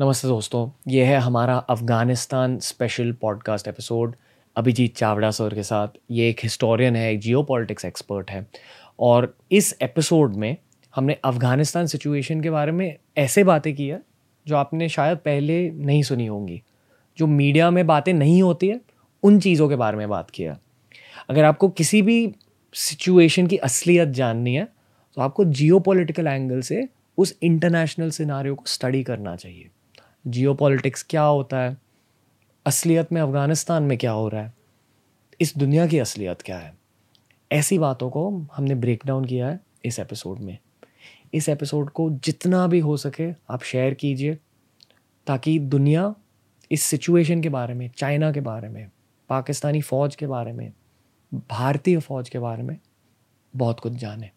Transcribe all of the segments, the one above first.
नमस्ते दोस्तों, ये है हमारा Afghanistan special podcast episode Abhijit Chavda sir के साथ। ये एक हिस्टोरियन है, एक जियोपॉलिटिक्स एक्सपर्ट है, और इस एपिसोड में हमने अफ़गानिस्तान सिचुएशन के बारे में ऐसे बातें की है जो आपने शायद पहले नहीं सुनी होंगी, जो मीडिया में बातें नहीं होती है, उन चीज़ों के बारे में बात किया। अगर आपको किसी भी सिचुएशन की असलियत जाननी है तो आपको जियोपॉलिटिकल एंगल से उस इंटरनेशनल सिनारियो को स्टडी करना चाहिए। जियोपॉलिटिक्स क्या होता है, असलियत में अफ़गानिस्तान में क्या हो रहा है, इस दुनिया की असलियत क्या है, ऐसी बातों को हमने ब्रेक डाउन किया है इस एपिसोड में। इस एपिसोड को जितना भी हो सके आप शेयर कीजिए ताकि दुनिया इस सिचुएशन के बारे में, चाइना के बारे में, पाकिस्तानी फ़ौज के बारे में, भारतीय फ़ौज के बारे में बहुत कुछ जाने।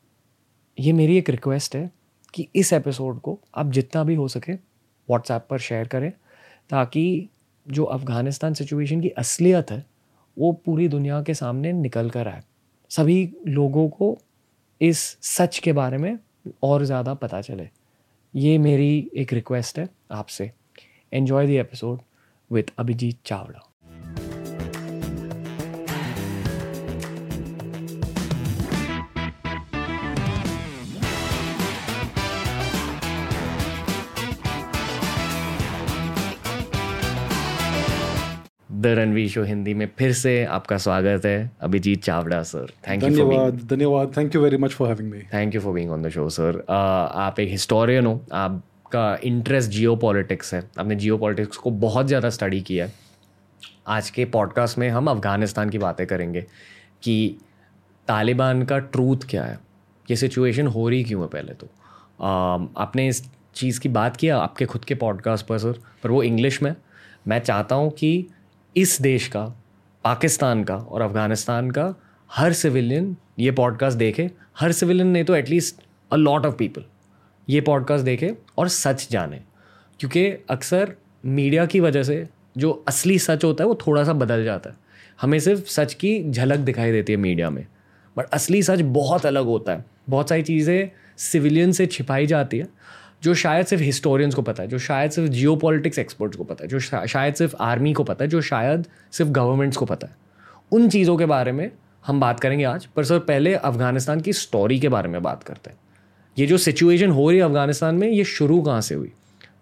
ये मेरी एक रिक्वेस्ट है कि इस एपिसोड को आप जितना भी हो सके व्हाट्सएप पर शेयर करें ताकि जो अफ़गानिस्तान सिचुएशन की असलियत है वो पूरी दुनिया के सामने निकल कर आए, सभी लोगों को इस सच के बारे में और ज़्यादा पता चले। ये मेरी एक रिक्वेस्ट है आपसे। Enjoy the episode with Abhijit Chawda. The Ranveer show Hindi में फिर से आपका स्वागत है अभिजीत चावड़ा सर। धन्यवाद। Thank you very much for having me. Thank you for being on the show sir. आप एक हिस्टोरियन हो, आपका इंटरेस्ट जियोपॉलिटिक्स है, आपने जियोपॉलिटिक्स को बहुत ज़्यादा स्टडी किया है। आज के पॉडकास्ट में हम अफ़गानिस्तान की बातें करेंगे कि तालिबान का ट्रूथ क्या है, ये सिचुएशन हो रही क्यों है। पहले तो आपने इस चीज़ की बात किया आपके खुद के पॉडकास्ट पर सर, पर वो इंग्लिश में। मैं चाहता हूँ कि इस देश का, पाकिस्तान का और अफ़गानिस्तान का हर सिविलियन ये पॉडकास्ट देखे। हर सिविलियन नहीं तो at least a lot of people ये पॉडकास्ट देखे और सच जाने, क्योंकि अक्सर मीडिया की वजह से जो असली सच होता है वो थोड़ा सा बदल जाता है। हमें सिर्फ सच की झलक दिखाई देती है मीडिया में, बट असली सच बहुत अलग होता है। बहुत सारी चीज़ें सिविलियन से छिपाई जाती है जो शायद सिर्फ हिस्टोरियंस को पता है, जो शायद सिर्फ जियोपॉलिटिक्स एक्सपर्ट्स को पता है, जो शायद सिर्फ आर्मी को पता है, जो शायद सिर्फ गवर्नमेंट्स को पता है। उन चीज़ों के बारे में हम बात करेंगे आज। पर सर पहले अफ़गानिस्तान की स्टोरी के बारे में बात करते हैं। ये जो सिचुएशन हो रही है अफ़गानिस्तान में, ये शुरू कहाँ से हुई?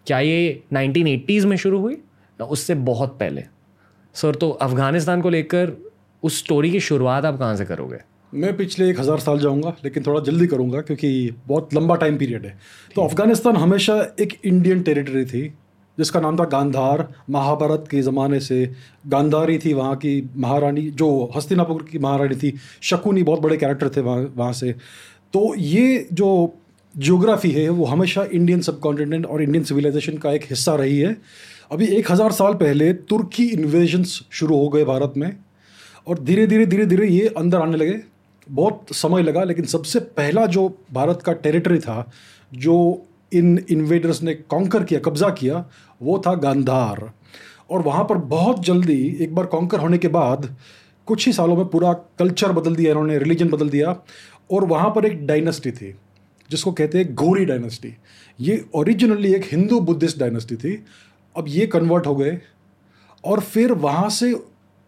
क्या ये 1980s में शुरू हुई या उससे बहुत पहले? सर तो अफ़गानिस्तान को लेकर उस स्टोरी की शुरुआत आप कहाँ से करोगे? मैं पिछले 1000 साल जाऊंगा, लेकिन थोड़ा जल्दी करूंगा क्योंकि बहुत लंबा टाइम पीरियड है। तो अफ़गानिस्तान हमेशा एक इंडियन टेरिटरी थी जिसका नाम था गांधार। महाभारत के ज़माने से गांधारी थी वहाँ की महारानी, जो हस्तिनापुर की महारानी थी। शकुनी बहुत बड़े कैरेक्टर थे वहाँ से। तो ये जो ज्योग्राफी है वो हमेशा इंडियन सबकॉन्टिनेंट और इंडियन सिविलाइजेशन का एक हिस्सा रही है। अभी 1000 साल पहले तुर्की इन्वेजन्स शुरू हो गए भारत में, और धीरे धीरे ये अंदर आने लगे। बहुत समय लगा, लेकिन सबसे पहला जो भारत का टेरिटरी था जो इन इन्वेडर्स ने कॉन्कर किया, कब्ज़ा किया, वो था गांधार। और वहाँ पर बहुत जल्दी एक बार कॉन्कर होने के बाद कुछ ही सालों में पूरा कल्चर बदल दिया इन्होंने, रिलीजन बदल दिया। और वहाँ पर एक डायनेस्टी थी जिसको कहते हैं घोरी डायनेस्टी। ये ओरिजिनली एक हिंदू बुद्धिस्ट डायनेस्टी थी। अब ये कन्वर्ट हो गए, और फिर वहाँ से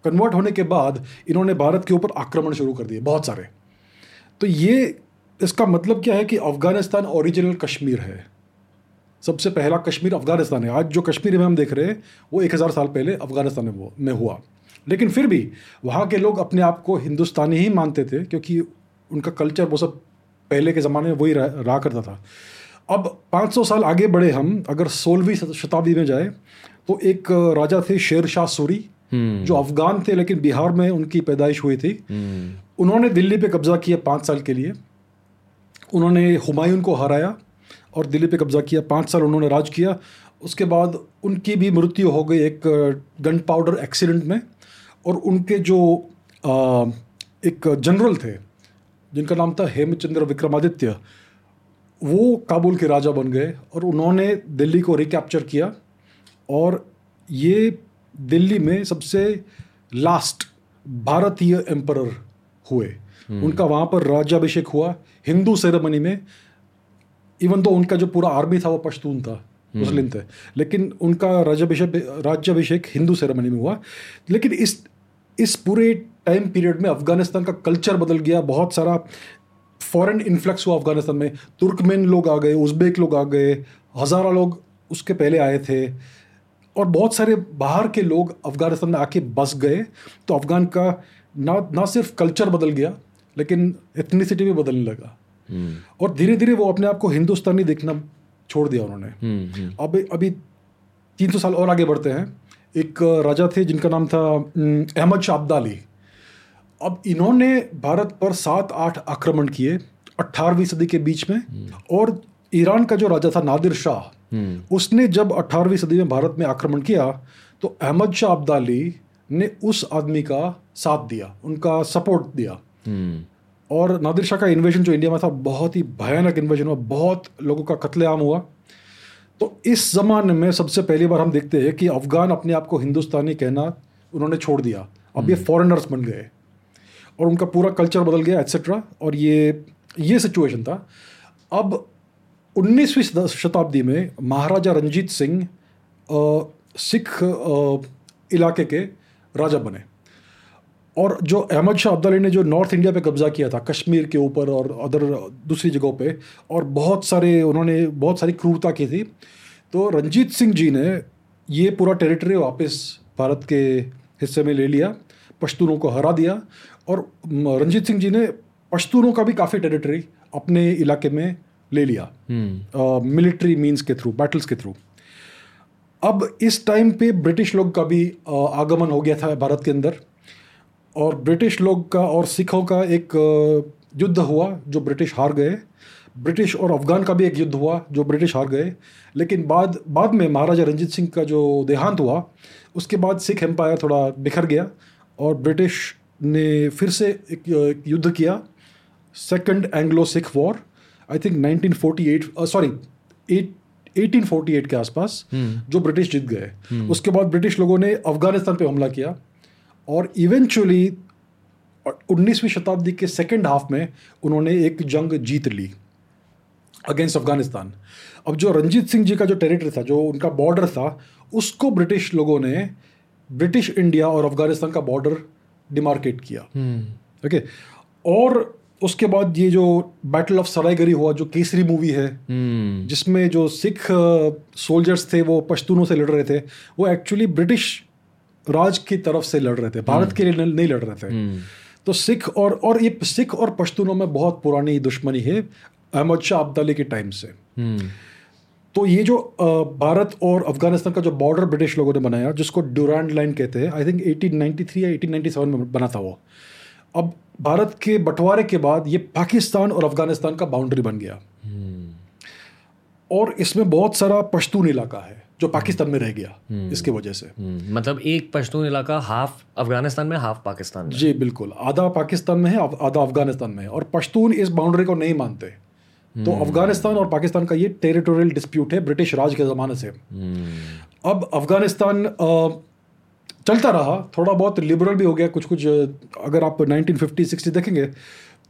कन्वर्ट होने के बाद इन्होंने भारत के ऊपर आक्रमण शुरू कर दिए बहुत सारे। तो ये इसका मतलब क्या है कि अफ़गानिस्तान ओरिजिनल कश्मीर है। सबसे पहला कश्मीर अफ़गानिस्तान है। आज जो कश्मीर में हम देख रहे हैं वो 1000 साल पहले अफ़गानिस्तान में हुआ। लेकिन फिर भी वहाँ के लोग अपने आप को हिंदुस्तानी ही मानते थे क्योंकि उनका कल्चर वो सब पहले के ज़माने में वही रहा करता था। अब 500 साल आगे बढ़े हम, अगर 16वीं शताब्दी में जाए तो एक राजा थे शेर शाह सूरी, जो अफ़गान थे लेकिन बिहार में उनकी पैदाइश हुई थी। उन्होंने दिल्ली पे कब्ज़ा किया 5 साल के लिए। उन्होंने हुमायूं को हराया और दिल्ली पे कब्ज़ा किया। 5 साल उन्होंने राज किया। उसके बाद उनकी भी मृत्यु हो गई एक गन पाउडर एक्सीडेंट में। और उनके जो एक जनरल थे जिनका नाम था हेमचंद्र विक्रमादित्य, वो काबुल के राजा बन गए और उन्होंने दिल्ली को रिकैप्चर किया। और ये दिल्ली में सबसे लास्ट भारतीय एम्परर हुए। उनका वहाँ पर राज्याभिषेक हुआ हिंदू सेरेमनी में। इवन तो उनका जो पूरा आर्मी था वो पश्तून था, मुस्लिम थे, लेकिन उनका राज्याभिषेक हिंदू सेरेमनी में हुआ। लेकिन इस पूरे टाइम पीरियड में अफगानिस्तान का कल्चर बदल गया, बहुत सारा फॉरेन इन्फ्लक्स हुआ अफगानिस्तान में, तुर्कमेन लोग आ गए, उज़्बेक लोग आ गए, हज़ारा लोग उसके पहले आए थे और बहुत सारे बाहर के लोग अफगानिस्तान में आके बस गए। तो अफगान का ना सिर्फ कल्चर बदल गया लेकिन एथनिसिटी भी बदलने लगा और धीरे धीरे वो अपने आप को हिंदुस्तानी देखना छोड़ दिया उन्होंने। अब अभी 300 साल और आगे बढ़ते हैं। एक राजा थे जिनका नाम था अहमद शाह अब्दाली। अब इन्होंने भारत पर 7-8 आक्रमण किए 18वीं सदी के बीच में। और ईरान का जो राजा था नादिर शाह, उसने जब 18वीं सदी में भारत में आक्रमण किया तो अहमद शाह अब्दाली ने उस आदमी का साथ दिया, उनका सपोर्ट दिया। और नादिर शाह का इन्वेजन जो इंडिया में था बहुत ही भयानक इन्वेजन हुआ, बहुत लोगों का कत्लेआम हुआ। तो इस ज़माने में सबसे पहली बार हम देखते हैं कि अफ़गान अपने आप को हिंदुस्तानी कहना उन्होंने छोड़ दिया। अब ये फॉरेनर्स बन गए और उनका पूरा कल्चर बदल गया एट्सेट्रा। और ये सिचुएशन था। अब 19वीं शताब्दी में महाराजा रंजीत सिंह सिख इलाके के राजा बने और जो अहमद शाह अब्दाली ने जो नॉर्थ इंडिया पे कब्जा किया था, कश्मीर के ऊपर और अदर दूसरी जगहों पे, और बहुत सारी क्रूरता की थी, तो रंजीत सिंह जी ने ये पूरा टेरिटरी वापस भारत के हिस्से में ले लिया, पश्तूनों को हरा दिया। और रंजीत सिंह जी ने पश्तूनों का भी काफ़ी टेरिटरी अपने इलाके में ले लिया मिलिट्री मीन्स के थ्रू, बैटल्स के थ्रू। अब इस टाइम पे ब्रिटिश लोग का भी आगमन हो गया था भारत के अंदर और ब्रिटिश लोग का और सिखों का एक युद्ध हुआ जो ब्रिटिश हार गए। ब्रिटिश और अफगान का भी एक युद्ध हुआ जो ब्रिटिश हार गए। लेकिन बाद में महाराजा रंजीत सिंह का जो देहांत हुआ उसके बाद सिख एम्पायर थोड़ा बिखर गया और ब्रिटिश ने फिर से एक युद्ध किया, second Anglo Sikh war. I think 1848 के आसपास जो ब्रिटिश जीत गए। उसके बाद ब्रिटिश लोगों ने अफगानिस्तान पे हमला किया और इवेंचुअली 19वीं शताब्दी के सेकेंड हाफ में उन्होंने एक जंग जीत ली अगेंस्ट अफगानिस्तान। अब जो रंजीत सिंह जी का जो टेरिटरी था, जो उनका बॉर्डर था, उसको ब्रिटिश लोगों ने ब्रिटिश इंडिया और अफगानिस्तान का बॉर्डर डिमार्केट किया। ओके और उसके बाद ये जो बैटल ऑफ सरायगरी हुआ जो केसरी मूवी है जिसमें जो सिख सोल्जर्स थे वो पश्तूनों से लड़ रहे थे, वो एक्चुअली ब्रिटिश राज की तरफ से लड़ रहे थे, भारत के लिए नहीं लड़ रहे थे। तो सिख और ये सिख और पश्तूनों में बहुत पुरानी दुश्मनी है अहमद शाह अब्दाली के टाइम से। तो ये जो भारत और अफगानिस्तान का जो बॉर्डर ब्रिटिश लोगों ने बनाया जिसको डूरंड लाइन कहते हैं, आई थिंक 1893 या 1897 में बना था वो। अब भारत के बंटवारे के बाद ये पाकिस्तान और अफगानिस्तान का बाउंड्री बन गया और इसमें बहुत सारा पश्तून इलाका है जो पाकिस्तान में रह गया इसके वजह से। मतलब एक पश्तून इलाका हाफ अफगानिस्तान में हाफ पाकिस्तान में। जी बिल्कुल, आधा पाकिस्तान में है आधा अफगानिस्तान में है और पश्तून इस बाउंड्री को नहीं मानते। तो अफगानिस्तान और पाकिस्तान का ये टेरिटोरियल डिस्प्यूट है ब्रिटिश राज के ज़माने से। अब अफगानिस्तान चलता रहा, थोड़ा बहुत लिबरल भी हो गया कुछ। अगर आप 1950-60 देखेंगे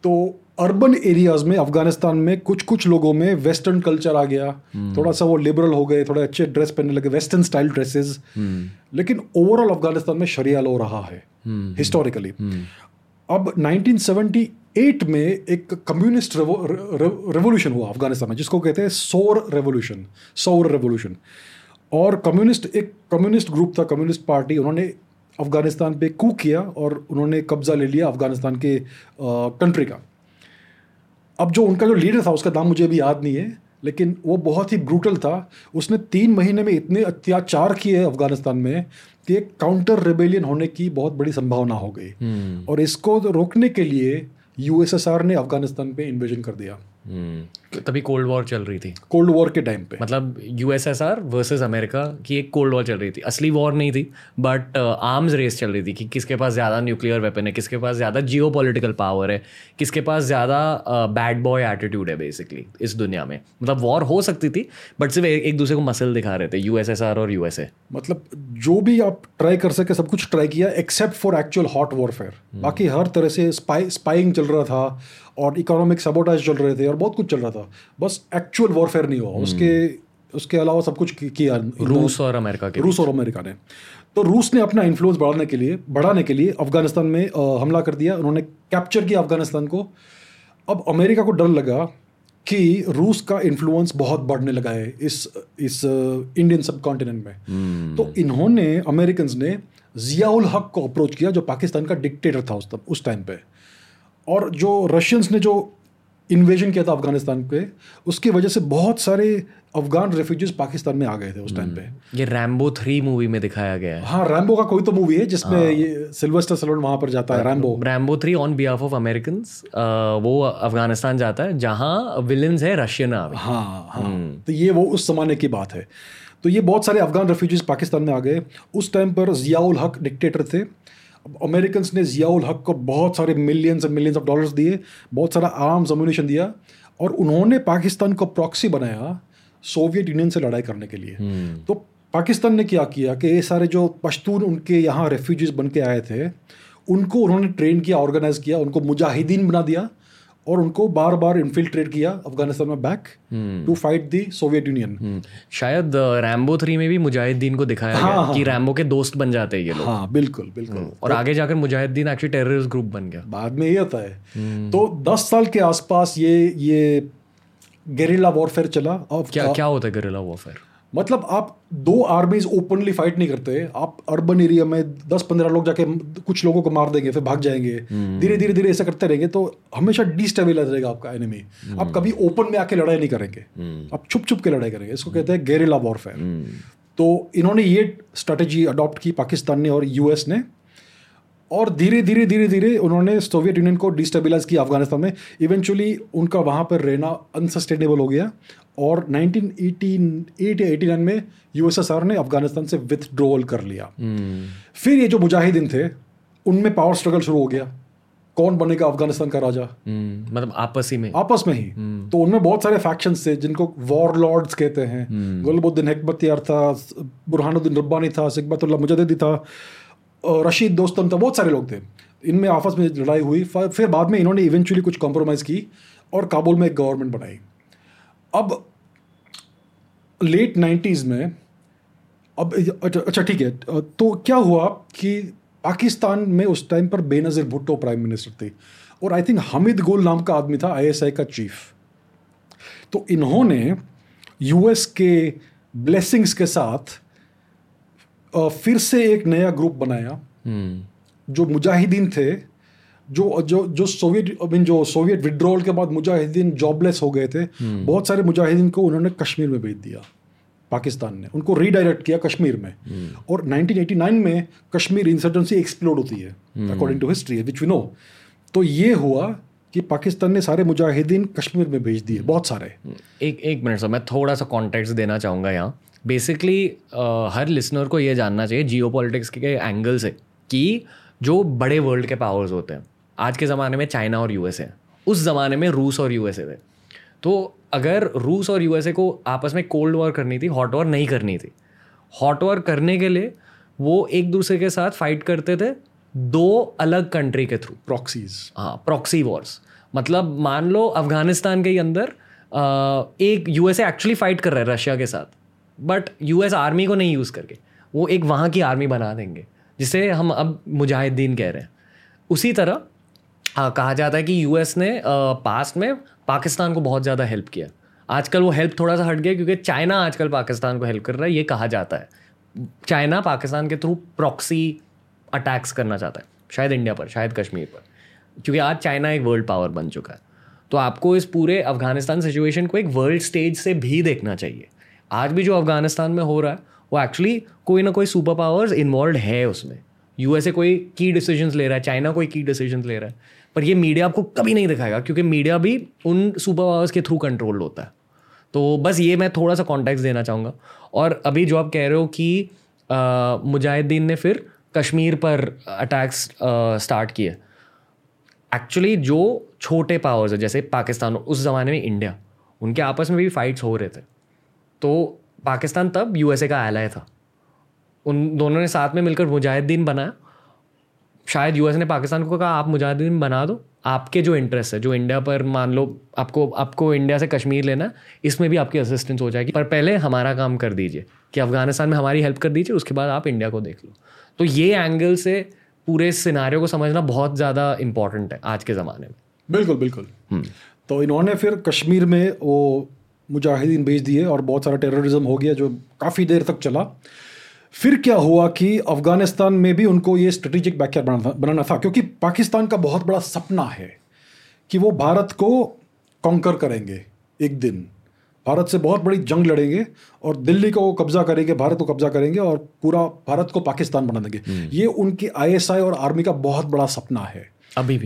तो अर्बन एरियाज़ में अफगानिस्तान में कुछ लोगों में वेस्टर्न कल्चर आ गया, थोड़ा सा वो लिबरल हो गए, थोड़े अच्छे ड्रेस पहनने लगे, वेस्टर्न स्टाइल ड्रेसेस। लेकिन ओवरऑल अफगानिस्तान में शरिया लॉ रहा है हिस्टोरिकली। अब 1978 में एक कम्युनिस्ट रेवोल्यूशन हुआ अफगानिस्तान में जिसको कहते हैं सौर रेवोल्यूशन। और एक कम्युनिस्ट ग्रुप था, कम्युनिस्ट पार्टी, उन्होंने अफगानिस्तान पे कू किया और उन्होंने कब्जा ले लिया अफगानिस्तान के कंट्री का। अब जो उनका जो लीडर था उसका नाम मुझे अभी याद नहीं है लेकिन वो बहुत ही ब्रूटल था। उसने 3 महीने में इतने अत्याचार किए अफगानिस्तान में कि एक काउंटर रेबेलियन होने की बहुत बड़ी संभावना हो गई और इसको रोकने के लिए यूएसएसआर ने अफगानिस्तान पे इन्वेजन कर दिया। तभी कोल्ड वॉर चल रही थी, कोल्ड वॉर के टाइम पे। मतलब यूएसएसआर वर्सेस अमेरिका की एक कोल्ड वॉर चल रही थी, असली वॉर नहीं थी बट आर्म्स रेस चल रही थी कि किसके पास ज़्यादा न्यूक्लियर वेपन है, किसके पास ज़्यादा जियोपॉलिटिकल पावर है, किसके पास ज़्यादा बैड बॉय एटीट्यूड है बेसिकली इस दुनिया में। मतलब वॉर हो सकती थी बट सिर्फ एक दूसरे को मसल दिखा रहे थे यूएसएसआर और यूएसए। मतलब जो भी आप ट्राई कर सके सब कुछ ट्राई किया except for actual hot warfare. बाकी हर तरह से स्पाइंग चल रहा था और इकोनॉमिक सबोटाज चल रहे थे और बहुत कुछ चल रहा था, बस एक्चुअल वॉरफेयर नहीं हुआ। उसके उसके अलावा सब कुछ किया रूस और अमेरिका ने। तो रूस ने अपना इन्फ्लुएंस बढ़ाने के लिए अफगानिस्तान में हमला कर दिया। उन्होंने कैप्चर किया अफगानिस्तान को। अब अमेरिका को डर लगा कि रूस का इन्फ्लुएंस बहुत बढ़ने लगा है इस इंडियन सब कॉन्टिनेंट में। तो इन्होंने अमेरिकन्स ने जियाउल हक को अप्रोच किया जो पाकिस्तान का डिक्टेटर था उस टाइम पे। और जो रशियंस ने जो इन्वेजन किया था अफगानिस्तान पे, उसकी वजह से बहुत सारे अफगान रेफ्यूजीज पाकिस्तान में आ गए थे उस टाइम पे। ये रैम्बो 3 मूवी में दिखाया गया है। हाँ, रैम्बो का कोई तो मूवी है जिसमें ये सिल्वेस्टर स्टालोन वहाँ पर जाता है। Rambo 3 on behalf of Americans वो अफगानिस्तान जाता है जहाँ विलन्स है रशियन आर्मी। हाँ, तो ये वो उस जमाने की बात है। तो ये बहुत सारे अफगान रेफ्यूजीज पाकिस्तान में आ गए। उस टाइम पर जियाउल हक डिक्टेटर थे। अमेरिकन्स ने जियाउल हक को बहुत सारे मिलियंस ऑफ डॉलर्स दिए, बहुत सारा आर्म्स अम्यूनिशन दिया, और उन्होंने पाकिस्तान को प्रॉक्सी बनाया सोवियत यूनियन से लड़ाई करने के लिए। तो पाकिस्तान ने क्या किया कि ये सारे जो पश्तून उनके यहाँ रेफ्यूजीज बन के आए थे, उनको उन्होंने ट्रेन किया, ऑर्गेनाइज किया, उनको मुजाहिदीन बना दिया और उनको बार बार इन्फिल्ट्रेट किया अफगानिस्तान में back to fight the Soviet Union. शायद रैम्बो 3 में भी मुजाहिदीन को दिखाया गया कि रैम्बो के दोस्त बन जाते हैं ये लोग। हाँ, बिल्कुल। और आगे जाकर मुजाहिदीन एक्चुअली टेररिस्ट ग्रुप बन गया बाद में, ये होता है। तो 10 साल के आसपास ये गेरिला वॉरफेयर चला। अब क्या होता है गेरिला वॉरफेयर? मतलब आप दो आर्मीज ओपनली फाइट नहीं करते, आप अर्बन एरिया में 10-15 लोग जाके कुछ लोगों को मार देंगे, फिर भाग जाएंगे, धीरे धीरे ऐसा करते रहेंगे। तो हमेशा डिस्टेबलाइज रहेगा आपका एनिमी। आप कभी ओपन में आके लड़ाई नहीं करेंगे, आप छुप के लड़ाई करेंगे। इसको कहते हैं गेरिला वॉरफेयर। तो इन्होंने ये स्ट्रेटेजी अडॉप्ट की पाकिस्तान ने और यूएस ने, और धीरे धीरे उन्होंने सोवियत यूनियन को डिस्टेबलाइज किया अफगानिस्तान में। इवेंचुअली उनका वहाँ पर रहना अनसस्टेनेबल हो गया और 1989 में यूएसएसआर ने अफगानिस्तान से विथड्रॉल कर लिया। फिर ये जो मुजाहिदीन थे उनमें पावर स्ट्रगल शुरू हो गया, कौन बनेगा अफगानिस्तान का राजा। मतलब आपस में ही तो उनमें बहुत सारे फैक्शंस थे जिनको वॉरलॉर्ड्स कहते हैं। गुलबुद्दीन हेकमतियार था, बुरहानुद्दीन रबानी था, सिकबतुल्लाह मुजद्दिदी था, रशीद दोस्तन था, बहुत सारे लोग थे। इनमें आपस में लड़ाई हुई। फिर बाद में इन्होंने इवेंचुअली कुछ कॉम्प्रोमाइज़ की और काबुल में एक गवर्नमेंट बनाई। अब लेट 90s में अब अच्छा ठीक है, तो क्या हुआ कि पाकिस्तान में उस टाइम पर बेनज़िर भुट्टो प्राइम मिनिस्टर थे और आई थिंक हामिद गोल नाम का आदमी था ISI का चीफ। तो इन्होंने US के ब्लेसिंग्स के साथ फिर से एक नया ग्रुप बनाया जो मुजाहिदीन थे, जो सोवियत विड्रॉल के बाद मुजाहिदीन जॉबलेस हो गए थे। बहुत सारे मुजाहिदीन को उन्होंने कश्मीर में भेज दिया, पाकिस्तान ने उनको रीडायरेक्ट किया कश्मीर में। और 1989 में कश्मीर इंसर्जेंसी एक्सप्लोड होती है according to history which we know. तो ये हुआ कि पाकिस्तान ने सारे मुजाहिदीन कश्मीर में भेज दिए, बहुत सारे। एक मिनट सर, मैं थोड़ा सा कॉन्टेक्स्ट देना चाहूँगा यहाँ। बेसिकली हर लिसनर को ये जानना चाहिए जियोपॉलिटिक्स के एंगल से कि जो बड़े वर्ल्ड के पावर्स होते हैं, आज के ज़माने में चाइना और USA, उस ज़माने में रूस और USA थे। तो अगर रूस और USA को आपस में कोल्ड वॉर करनी थी, हॉट वॉर नहीं करनी थी। हॉट वॉर करने के लिए वो एक दूसरे के साथ फाइट करते थे दो अलग कंट्री के थ्रू, प्रॉक्सीज। हाँ, प्रॉक्सी वॉर्स। मतलब मान लो अफगानिस्तान के अंदर एक USA एक्चुअली फाइट कर रहा है रशिया के साथ, बट US आर्मी को नहीं यूज़ करके वो एक वहाँ की आर्मी बना देंगे जिसे हम अब मुजाहिदीन कह रहे हैं। उसी तरह कहा जाता है कि US ने पास्ट में पाकिस्तान को बहुत ज़्यादा हेल्प किया। आजकल वो हेल्प थोड़ा सा हट गया क्योंकि चाइना आजकल पाकिस्तान को हेल्प कर रहा है, ये कहा जाता है। चाइना पाकिस्तान के थ्रू प्रॉक्सी अटैक्स करना चाहता है, शायद इंडिया पर, शायद कश्मीर पर, क्योंकि आज चाइना एक वर्ल्ड पावर बन चुका है। तो आपको इस पूरे अफगानिस्तान सिचुएशन को एक वर्ल्ड स्टेज से भी देखना चाहिए। आज भी जो अफगानिस्तान में हो रहा है वो एक्चुअली कोई ना कोई सुपर पावर्स इन्वॉल्व है उसमें। USA कोई की डिसीजंस ले रहा है, चाइना कोई की डिसीजंस ले रहा है, पर ये मीडिया आपको कभी नहीं दिखाएगा क्योंकि मीडिया भी उन सुपर पावर्स के थ्रू कंट्रोल होता है। तो बस ये मैं थोड़ा सा कॉन्टेक्स्ट देना चाहूँगा। और अभी जो आप कह रहे हो कि मुजाहिदीन ने फिर कश्मीर पर अटैक्स स्टार्ट किए, एक्चुअली जो छोटे पावर्स है जैसे पाकिस्तान, उस ज़माने में इंडिया, उनके आपस में भी फाइट्स हो रहे थे। तो पाकिस्तान तब USA का एलाय था, उन दोनों ने साथ में मिलकर मुजाहिदीन बनाया। शायद US ने पाकिस्तान को कहा आप मुजाहिदीन बना दो, आपके जो इंटरेस्ट है, जो इंडिया पर, मान लो आपको आपको इंडिया से कश्मीर लेना, इसमें भी आपकी असिस्टेंस हो जाएगी, पर पहले हमारा काम कर दीजिए कि अफगानिस्तान में हमारी हेल्प कर दीजिए, उसके बाद आप इंडिया को देख लो। तो ये एंगल से पूरे सिनारियो को समझना बहुत ज़्यादा इंपॉर्टेंट है आज के ज़माने में। बिल्कुल बिल्कुल। तो इन्होंने फिर कश्मीर में वो मुजाहिदीन भेज दिए और बहुत सारा टेररिज्म हो गया जो काफ़ी देर तक चला। फिर क्या हुआ कि अफ़गानिस्तान में भी उनको ये स्ट्रेटेजिक बैकयार्ड बनाना था क्योंकि पाकिस्तान का बहुत बड़ा सपना है कि वो भारत को कॉन्कर करेंगे, एक दिन भारत से बहुत बड़ी जंग लड़ेंगे और दिल्ली को कब्जा करेंगे, भारत को कब्जा करेंगे और पूरा भारत को पाकिस्तान बना देंगे। ये उनकी ISI और आर्मी का बहुत बड़ा सपना है, अभी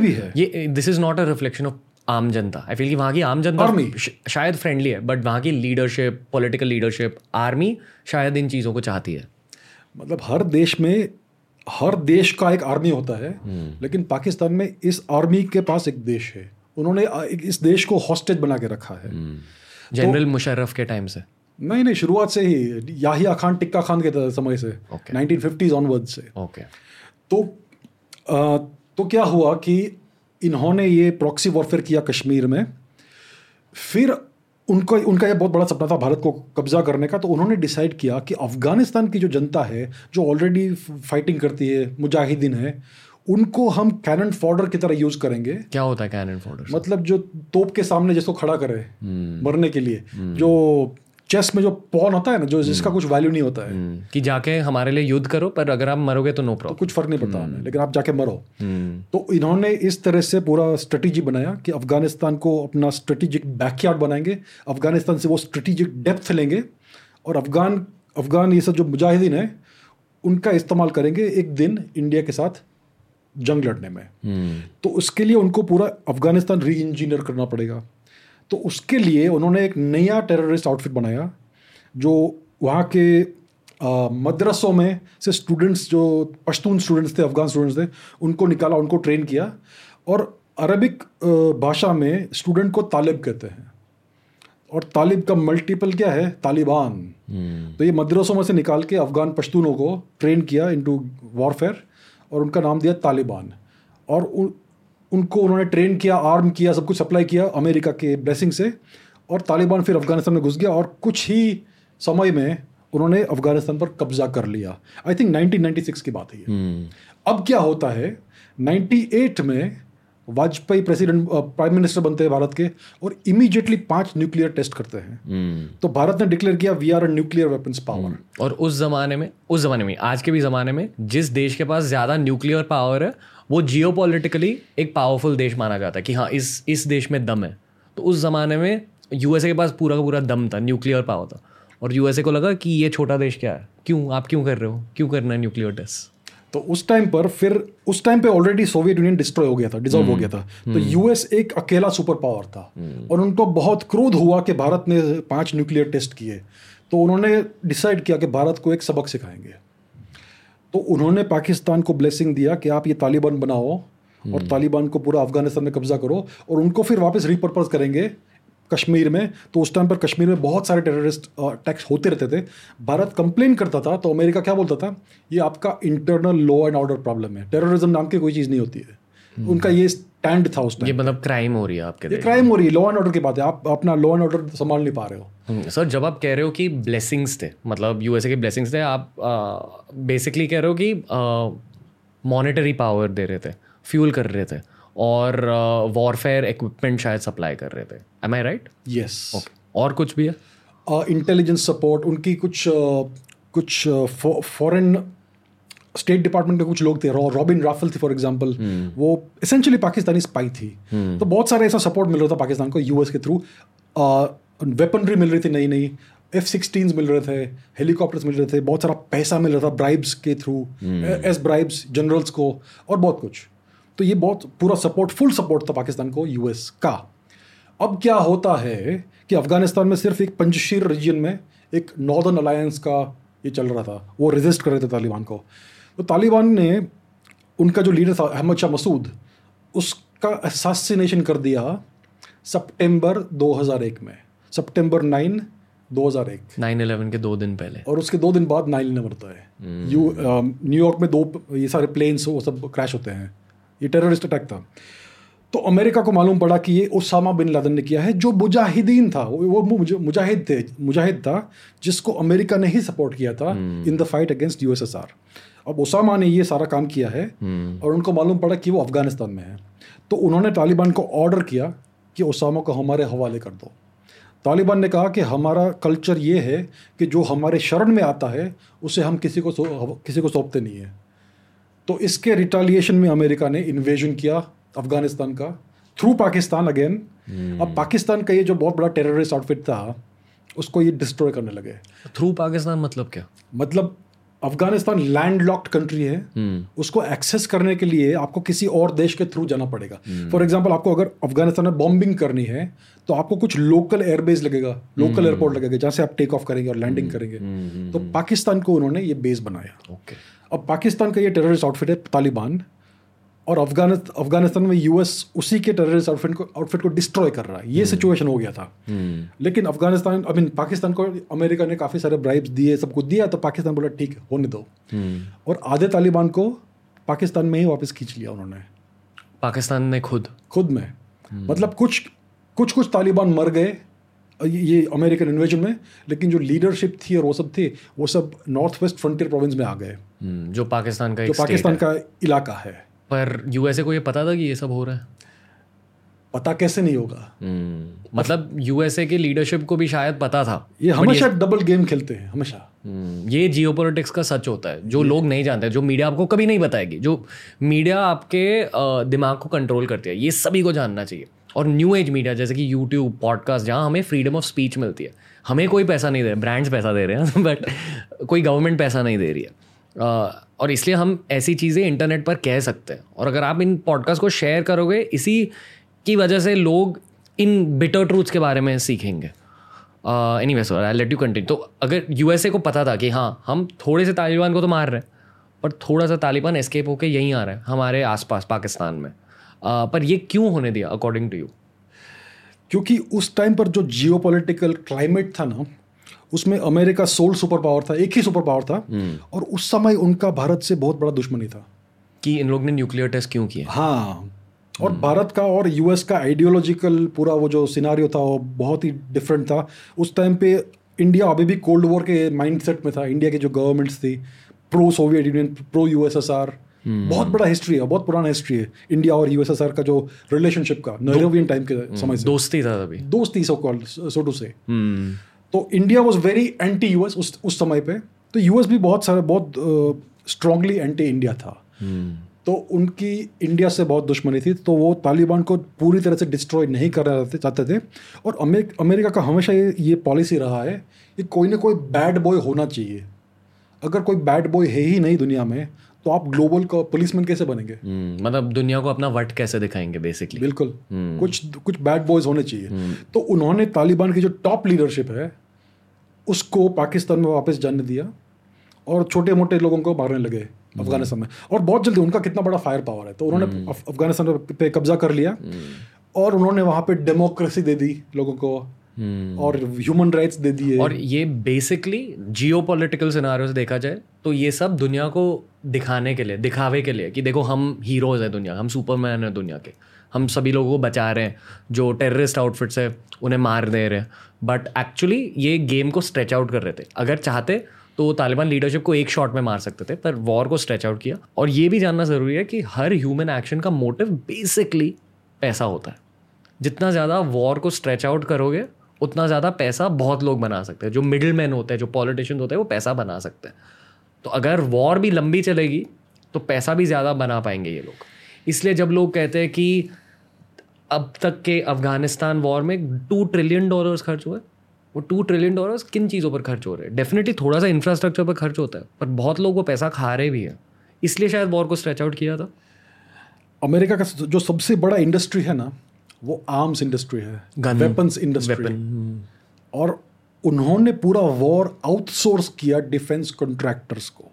भी है। ये this is not a reflection of आम जनता। आई फील कि वहाँ की आम जनता शायद फ्रेंडली है, बट वहाँ की लीडरशिप, पॉलिटिकल लीडरशिप, आर्मी शायद इन चीज़ों को चाहती है। मतलब हर देश का एक आर्मी होता है, लेकिन पाकिस्तान में इस आर्मी के पास एक देश है, उन्होंने इस देश को हॉस्टेज बना के रखा है। जनरल मुशर्रफ के टाइम से नहीं, शुरुआत से ही, याहिया खान टिक्का खान के समय से, 1950s ऑनवर्ड से। तो क्या हुआ कि इन्होंने ये प्रॉक्सी वॉरफेयर किया कश्मीर में। फिर उनका यह बहुत बड़ा सपना था भारत को कब्जा करने का, तो उन्होंने डिसाइड किया कि अफ़गानिस्तान की जो जनता है, जो ऑलरेडी फाइटिंग करती है, मुजाहिदीन है, उनको हम कैनन फॉडर की तरह यूज़ करेंगे। क्या होता है कैनन फॉडर? मतलब जो तोप के सामने जिसको खड़ा करे मरने के लिए, जो चेस में जो पॉन होता है ना, जो जिसका कुछ वैल्यू नहीं होता है, कि जाके हमारे लिए युद्ध करो, पर अगर आप मरोगे तो नो प्रॉब्लम, तो कुछ फर्क नहीं पड़ता हमें, लेकिन आप जाके मरो। तो इन्होंने इस तरह से पूरा स्ट्रेटेजी बनाया कि अफगानिस्तान को अपना स्ट्रेटेजिक बैकयार्ड बनाएंगे, अफगानिस्तान से वो स्ट्रेटेजिक डेप्थ लेंगे और अफगान ये सब जो मुजाहिदीन है उनका इस्तेमाल करेंगे एक दिन इंडिया के साथ जंग लड़ने में। तो उसके लिए उनको पूरा अफगानिस्तान री इंजीनियर करना पड़ेगा। तो उसके लिए उन्होंने एक नया टेररिस्ट आउटफिट बनाया जो वहाँ के मदरसों में से स्टूडेंट्स, जो पश्तून स्टूडेंट्स थे, अफ़गान स्टूडेंट्स थे, उनको निकाला, उनको ट्रेन किया। और अरबिक भाषा में स्टूडेंट को तालिब कहते हैं और तालिब का मल्टीपल क्या है, तालिबान। तो ये मदरसों में से निकाल के अफ़गान पश्तूनों को ट्रेन किया इनटू वॉरफेयर और उनका नाम दिया तालिबान। और उनको उन्होंने ट्रेन किया, आर्म किया, सब कुछ सप्लाई किया अमेरिका के ब्लेसिंग से, और तालिबान फिर अफगानिस्तान में घुस गया और कुछ ही समय में उन्होंने अफगानिस्तान पर कब्जा कर लिया। आई थिंक 1996 की बात है ये। अब क्या होता है, 98 में वाजपेयी प्रेसिडेंट प्राइम मिनिस्टर बनते हैं भारत के और इमीडिएटली 5 न्यूक्लियर टेस्ट करते हैं। तो भारत ने डिक्लेयर किया we are a nuclear weapons power. और उस जमाने में आज के भी ज़माने में जिस देश के पास ज़्यादा न्यूक्लियर पावर है वो जियोपॉलिटिकली एक पावरफुल देश माना जाता है कि हाँ इस देश में दम है। तो उस ज़माने में USA के पास पूरा का पूरा दम था, न्यूक्लियर पावर था, और USA को लगा कि ये छोटा देश क्या है, आप क्यों कर रहे हो, क्यों करना है न्यूक्लियर टेस्ट। तो उस टाइम पे ऑलरेडी सोवियत यूनियन डिस्ट्रॉय हो गया था, डिजॉल्व हो गया था। तो US एक अकेला सुपर पावर था और उनको बहुत क्रोध हुआ कि भारत ने 5 न्यूक्लियर टेस्ट किए। तो उन्होंने डिसाइड किया कि भारत को एक सबक सिखाएंगे। तो उन्होंने पाकिस्तान को ब्लेसिंग दिया कि आप ये तालिबान बनाओ और तालिबान को पूरा अफगानिस्तान में कब्जा करो और उनको फिर वापस रिपर्पस करेंगे कश्मीर में। तो उस टाइम पर कश्मीर में बहुत सारे टेररिस्ट अटैक्स होते रहते थे। भारत कंप्लेन करता था तो अमेरिका क्या बोलता था, ये आपका internal law and order problem है, टेररिज्म नाम की कोई चीज़ नहीं होती है। उनका ये स्टैंड था उस टाइम, ये मतलब क्राइम हो रही है, आपके क्राइम हो रही है, लॉ एंड ऑर्डर की बात है, आप अपना लॉ एंड ऑर्डर संभाल नहीं पा रहे हो। सर जब आप कह रहे हो कि ब्लेसिंग्स थे, मतलब USA के ब्लेसिंग्स थे, आप बेसिकली कह रहे हो कि मॉनेटरी पावर दे रहे थे, फ्यूल कर रहे थे और वॉरफेयर इक्विपमेंट शायद सप्लाई कर रहे थे। Am I right? Yes. Okay, और कुछ भी है? इंटेलिजेंस सपोर्ट, उनकी कुछ फॉरेन स्टेट डिपार्टमेंट के कुछ लोग थे, रॉबिन राफल थी फॉर एग्जांपल, वो एसेंशियली पाकिस्तानी स्पाई थी। तो बहुत सारा ऐसा सपोर्ट मिल रहा था पाकिस्तान को US के थ्रू। वेपनरी मिल रही थी, नई F-16s मिल रहे थे, हेलीकॉप्टर्स मिल रहे थे, बहुत सारा पैसा मिल रहा था ब्राइब्स के थ्रू, एस ब्राइब्स जनरल्स को और बहुत कुछ। तो ये बहुत पूरा सपोर्ट, फुल सपोर्ट था पाकिस्तान को US का। अब क्या होता है कि अफगानिस्तान में सिर्फ एक पंजशीर रीजन में एक नॉर्दर्न अलायंस का ये चल रहा था, वो रेजिस्ट कर रहे थे तालिबान को। तो तालिबान ने उनका जो लीडर था अहमद शाह मसूद, उसका असैसिनेशन कर दिया सितंबर 2001 में, सितंबर 9 2001, 9/11 के 2 दिन पहले, और उसके 2 दिन बाद 9/11 होता है। न्यूयॉर्क में 2 ये सारे प्लेन्स वो सब क्रैश होते हैं, ये टेररिस्ट अटैक था। तो अमेरिका को मालूम पड़ा कि ये ओसामा बिन लादेन ने किया है, जो मुजाहिदीन था, वो मुजाहिद था जिसको अमेरिका ने ही सपोर्ट किया था in the fight against USSR. अब ओसामा ने ये सारा काम किया है और उनको मालूम पड़ा कि वो अफगानिस्तान में है, तो उन्होंने तालिबान को ऑर्डर किया कि ओसामा को हमारे हवाले कर दो। तालिबान ने कहा कि हमारा कल्चर ये है कि जो हमारे शरण में आता है उसे हम किसी को सौंपते नहीं है। तो इसके रिटालिएशन में अमेरिका ने इन्वेजन किया अफगानिस्तान का थ्रू पाकिस्तान अगेन। अब पाकिस्तान का ये जो बहुत बड़ा टेररिस्ट आउटफिट था उसको ये डिस्ट्रॉय करने लगे थ्रू पाकिस्तान। मतलब क्या? मतलब अफगानिस्तान लैंडलॉक्ड कंट्री है, उसको एक्सेस करने के लिए आपको किसी और देश के थ्रू जाना पड़ेगा। फॉर एग्जांपल, आपको अगर अफगानिस्तान में बॉम्बिंग करनी है तो आपको कुछ लोकल एयरबेस लगेगा, लोकल एयरपोर्ट लगेगा जहाँ से आप टेक ऑफ करेंगे और लैंडिंग करेंगे। तो पाकिस्तान को उन्होंने ये बेस बनाया। अब पाकिस्तान का ये टेररिस्ट आउटफिट है तालिबान, और अफगानिस्तान में यूएस उसी के टेररिस्ट आउटफिट को डिस्ट्रॉय कर रहा है। ये सिचुएशन हो गया था। लेकिन अफगानिस्तान आई मीन पाकिस्तान को अमेरिका ने काफ़ी सारे ब्राइब्स दिए, सब कुछ दिया, तो पाकिस्तान बोला ठीक है होने दो, और आधे तालिबान को पाकिस्तान में ही वापस खींच लिया उन्होंने, पाकिस्तान ने खुद में। मतलब कुछ तालिबान मर गए ये अमेरिकन इन्वेजन में, लेकिन जो लीडरशिप थी और वो सब नॉर्थ वेस्ट फ्रंटियर प्रोविंस में आ गए, जो पाकिस्तान का इलाका है। पर यूएसए को ये पता था कि ये सब हो रहा है? पता कैसे नहीं होगा? मतलब यूएसए की लीडरशिप को भी शायद पता था। ये हमेशा डबल गेम खेलते हैं हमेशा। ये जियोपॉलिटिक्स का सच होता है जो लोग नहीं जानते, जो मीडिया आपको कभी नहीं बताएगी, जो मीडिया आपके दिमाग को कंट्रोल करती है। ये सभी को जानना चाहिए। और न्यू एज मीडिया जैसे कि यूट्यूब, पॉडकास्ट, जहाँ हमें फ्रीडम ऑफ स्पीच मिलती है, हमें कोई पैसा नहीं दे रहा, ब्रांड्स पैसा दे रहे हैं बट कोई गवर्नमेंट पैसा नहीं दे रही है, और इसलिए हम ऐसी चीज़ें इंटरनेट पर कह सकते हैं। और अगर आप इन पॉडकास्ट को शेयर करोगे, इसी की वजह से लोग इन बिटर ट्रूथ्स के बारे में सीखेंगे। Anyway sir, I let you continue. तो अगर यूएसए को पता था कि हाँ हम थोड़े से तालिबान को तो मार रहे हैं, पर थोड़ा सा तालिबान एस्केप होकर यहीं आ रहा है हमारे आसपास पाकिस्तान में, पर ये क्यों होने दिया अकॉर्डिंग टू यू? क्योंकि उस टाइम पर जो जियोपॉलिटिकल क्लाइमेट था ना, उसमें अमेरिका सोल सुपर पावर था, एक ही सुपर पावर था, और उस समय उनका भारत से बहुत बड़ा दुश्मनी था कि इन लोग ने न्यूक्लियर टेस्ट क्यों किया। हाँ, और भारत का और यूएस का आइडियोलॉजिकल पूरा वो जो सिनारियो था वो बहुत ही डिफरेंट था। उस टाइम पे इंडिया अभी भी कोल्ड वॉर के माइंडसेट में था। इंडिया की जो गवर्नमेंट्स थी pro Soviet union, pro USSR, बहुत बड़ा हिस्ट्री है, बहुत पुराना हिस्ट्री है इंडिया और यूएसएसआर का जो रिलेशनशिप का, नेहरूवियन टाइम के समय से दोस्ती था, अभी दोस्ती सो कॉल्ड सो टू से। तो India was very anti US उस समय पे। तो यूएस भी बहुत स्ट्रांगली एंटी इंडिया था। तो उनकी इंडिया से बहुत दुश्मनी थी, तो वो तालिबान को पूरी तरह से डिस्ट्रॉय नहीं करना चाहते थे। और अमेरिका का हमेशा ये पॉलिसी रहा है कि कोई ना कोई बैड बॉय होना चाहिए। अगर कोई बैड बॉय है ही नहीं दुनिया में, तो आप ग्लोबल का पुलिसमैन कैसे बनेंगे? मतलब दुनिया को अपना वट कैसे दिखाएंगे बेसिकली। बिल्कुल, कुछ बैड बॉयज होने चाहिए। तो उन्होंने तालिबान की जो टॉप लीडरशिप है उसको पाकिस्तान में वापस जाने दिया और छोटे मोटे लोगों को मारने लगे अफगानिस्तान में। और बहुत जल्दी उनका कितना बड़ा फायर पावर है, तो उन्होंने अफगानिस्तान पे कब्जा कर लिया और उन्होंने वहाँ पे डेमोक्रेसी दे दी लोगों को और ह्यूमन राइट्स दे दिए। और ये बेसिकली जियोपॉलिटिकल सिनेरियो से देखा जाए तो ये सब दुनिया को दिखाने के लिए, दिखावे के लिए कि देखो हम हीरोज हैं दुनिया, हम सुपरमैन हैं दुनिया के, हम सभी लोगों को बचा रहे हैं, जो टेररिस्ट आउटफिट्स है उन्हें मार दे रहे हैं। बट एक्चुअली ये गेम को स्ट्रेच आउट कर रहे थे। अगर चाहते तो तालिबान लीडरशिप को एक शॉट में मार सकते थे, पर वॉर को स्ट्रेच आउट किया। और ये भी जानना ज़रूरी है कि हर ह्यूमन एक्शन का मोटिव बेसिकली पैसा होता है। जितना ज़्यादा वॉर को स्ट्रेच आउट करोगे उतना ज़्यादा पैसा बहुत लोग बना सकते हैं। जो मिडिल मैन होते हैं, जो पॉलिटिशियंस होते हैं, वो पैसा बना सकते हैं। तो अगर वॉर भी लंबी चलेगी तो पैसा भी ज़्यादा बना पाएंगे ये लोग। इसलिए जब लोग कहते हैं कि अब तक के अफगानिस्तान वॉर में $2 ट्रिलियन खर्च हुए, वो $2 ट्रिलियन किन चीज़ों पर खर्च हो रहे हैं? डेफिनेटली थोड़ा सा इंफ्रास्ट्रक्चर पर खर्च होता है, पर बहुत लोग वो पैसा खा रहे भी हैं। इसलिए शायद वॉर को स्ट्रेच आउट किया था। अमेरिका का जो सबसे बड़ा इंडस्ट्री है ना, वो आर्म्स इंडस्ट्री है, वेपन्स इंडस्ट्री। और उन्होंने पूरा वॉर आउटसोर्स किया डिफेंस कॉन्ट्रैक्टर्स को।